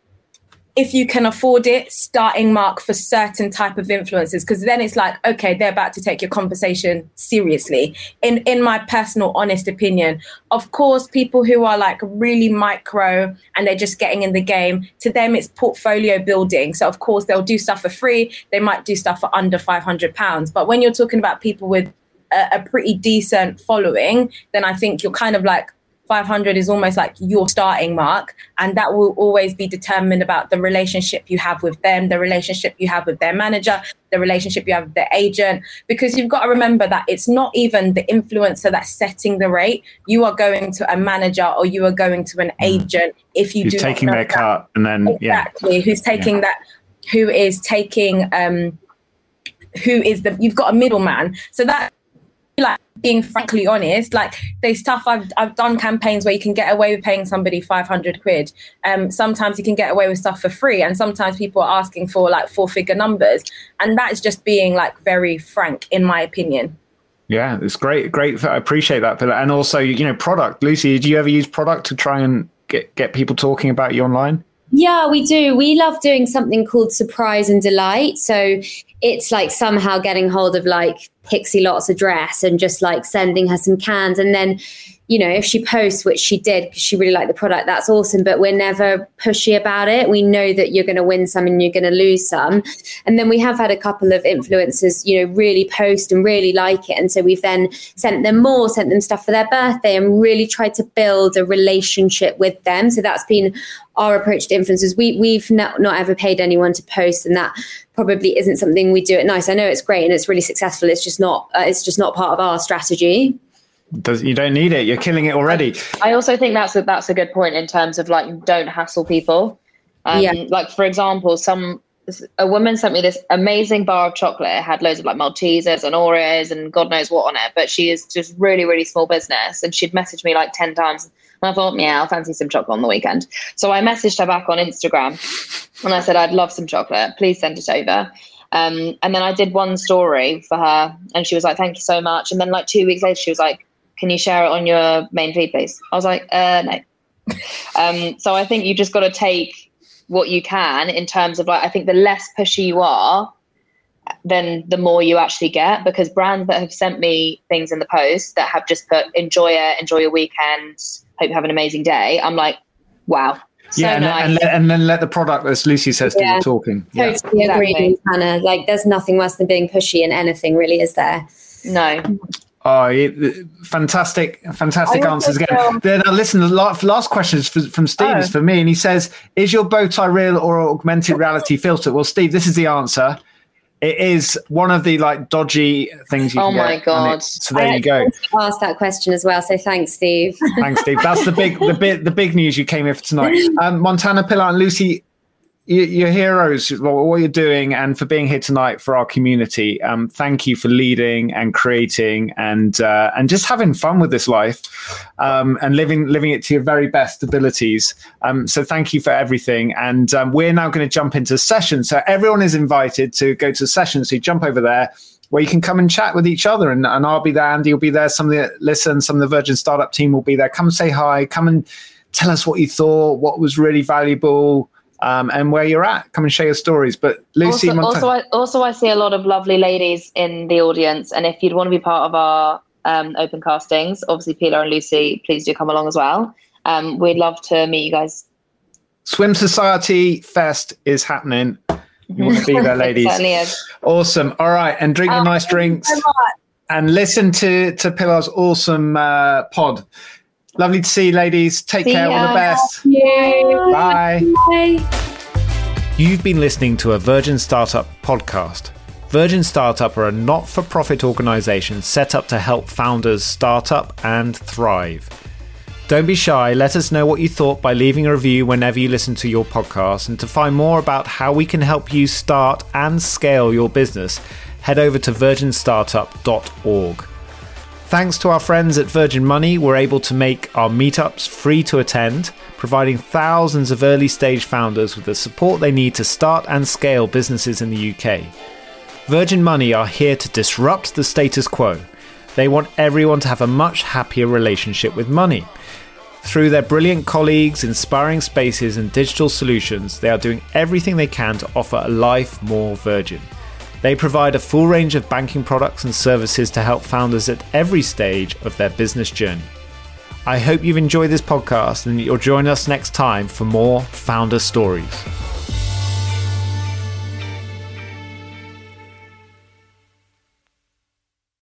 if you can afford it, starting mark for certain type of influencers, because then it's like, okay, they're about to take your conversation seriously. In in my personal, honest opinion, of course, people who are like really micro and they're just getting in the game, to them, it's portfolio building. So of course, they'll do stuff for free. They might do stuff for under five hundred pounds. But when you're talking about people with a, a pretty decent following, then I think you're kind of like, five hundred is almost like your starting mark, and that will always be determined about the relationship you have with them, the relationship you have with their manager, the relationship you have with their agent, because you've got to remember that it's not even the influencer that's setting the rate. You are going to a manager or you are going to an agent if you who's do taking not know their that. Cut and then exactly yeah. who's taking yeah. that who is taking um who is the you've got a middleman. So that, like, being frankly honest, like there's stuff I've I've done campaigns where you can get away with paying somebody five hundred quid. Um, sometimes you can get away with stuff for free, and sometimes people are asking for like four figure numbers, and that's just being like very frank, in my opinion. Yeah, it's great, great. I appreciate that, Pilar. And also, you know, product. Lucy, do you ever use product to try and get get people talking about you online? Yeah, we do. We love doing something called surprise and delight. So it's like somehow getting hold of like Pixie Lot's address and just like sending her some cans. And then, you know, if she posts, which she did because she really liked the product, that's awesome. But we're never pushy about it. We know that you're going to win some and you're going to lose some. And then we have had a couple of influencers, you know, really post and really like it. And so we've then sent them more, sent them stuff for their birthday, and really tried to build a relationship with them. So that's been our approach to influencers. We, we've not, not ever paid anyone to post, and that probably isn't something we do at Nice. I know it's great and it's really successful. It's just not, uh, it's just not part of our strategy. Does, you don't need it. You're killing it already. I also think that's a, that's a good point in terms of like, don't hassle people. Um, yeah. Like, for example, some a woman sent me this amazing bar of chocolate. It had loads of like Maltesers and Oreos and God knows what on it. But she is just really, really small business. And she'd messaged me like ten times. And I thought, yeah, I'll fancy some chocolate on the weekend. So I messaged her back on Instagram and I said, I'd love some chocolate. Please send it over. Um, and then I did one story for her and she was like, thank you so much. And then like two weeks later, she was like, can you share it on your main feed, please? I was like, uh, no. Um, so I think you just got to take what you can in terms of like, I think the less pushy you are, then the more you actually get, because brands that have sent me things in the post that have just put, enjoy it, enjoy your weekend, hope you have an amazing day. I'm like, wow. So yeah, and, nice. and, let, and then let the product, as Lucy says, do yeah. the talking. Yeah. Totally agree, Hannah. Exactly. Like, there's nothing worse than being pushy in anything, really, is there? No. Oh, it, fantastic, fantastic answers again. Then I listen, the last question is for, from Steve, oh. is for me, and he says, is your bow tie real or augmented reality filter? Well, Steve, this is the answer. It is one of the like dodgy things you can get. Oh my God. It, so there I you go. I asked that question as well. So thanks, Steve. Thanks, Steve. That's the big the bit the big news you came here for tonight. Um, Montana, Pilar and Lucy, you, you're heroes for what you're doing and for being here tonight for our community. Um, thank you for leading and creating and uh, and just having fun with this life, um, and living living it to your very best abilities. Um, so thank you for everything. And um, we're now going to jump into session. So everyone is invited to go to session. So you jump over there where you can come and chat with each other. And, and I'll be there. Andy will be there. Some of the listen, some of the Virgin Startup team will be there. Come say hi. Come and tell us what you thought, what was really valuable. Um, and where you're at, come and share your stories. But Lucy, also, Montana- also, I, also I see a lot of lovely ladies in the audience, and if you'd want to be part of our um, open castings, obviously Pilar and Lucy, please do come along as well. Um, we'd love to meet you guys. Swim Society Fest is happening. You want to be there, ladies? It certainly is. Awesome. All right, and drink your um, nice drinks, so and listen to to Pilar's awesome uh, pod. Lovely to see you, ladies. Take see care. Ya. All the best. Yay. Bye. Bye. You've been listening to a Virgin Startup podcast. Virgin Startup are a not-for-profit organisation set up to help founders start up and thrive. Don't be shy. Let us know what you thought by leaving a review whenever you listen to your podcast. And to find more about how we can help you start and scale your business, head over to virgin startup dot org. Thanks to our friends at Virgin Money, we're able to make our meetups free to attend, providing thousands of early-stage founders with the support they need to start and scale businesses in the U K. Virgin Money are here to disrupt the status quo. They want everyone to have a much happier relationship with money. Through their brilliant colleagues, inspiring spaces and digital solutions, they are doing everything they can to offer a life more Virgin. They provide a full range of banking products and services to help founders at every stage of their business journey. I hope you've enjoyed this podcast and that you'll join us next time for more founder stories.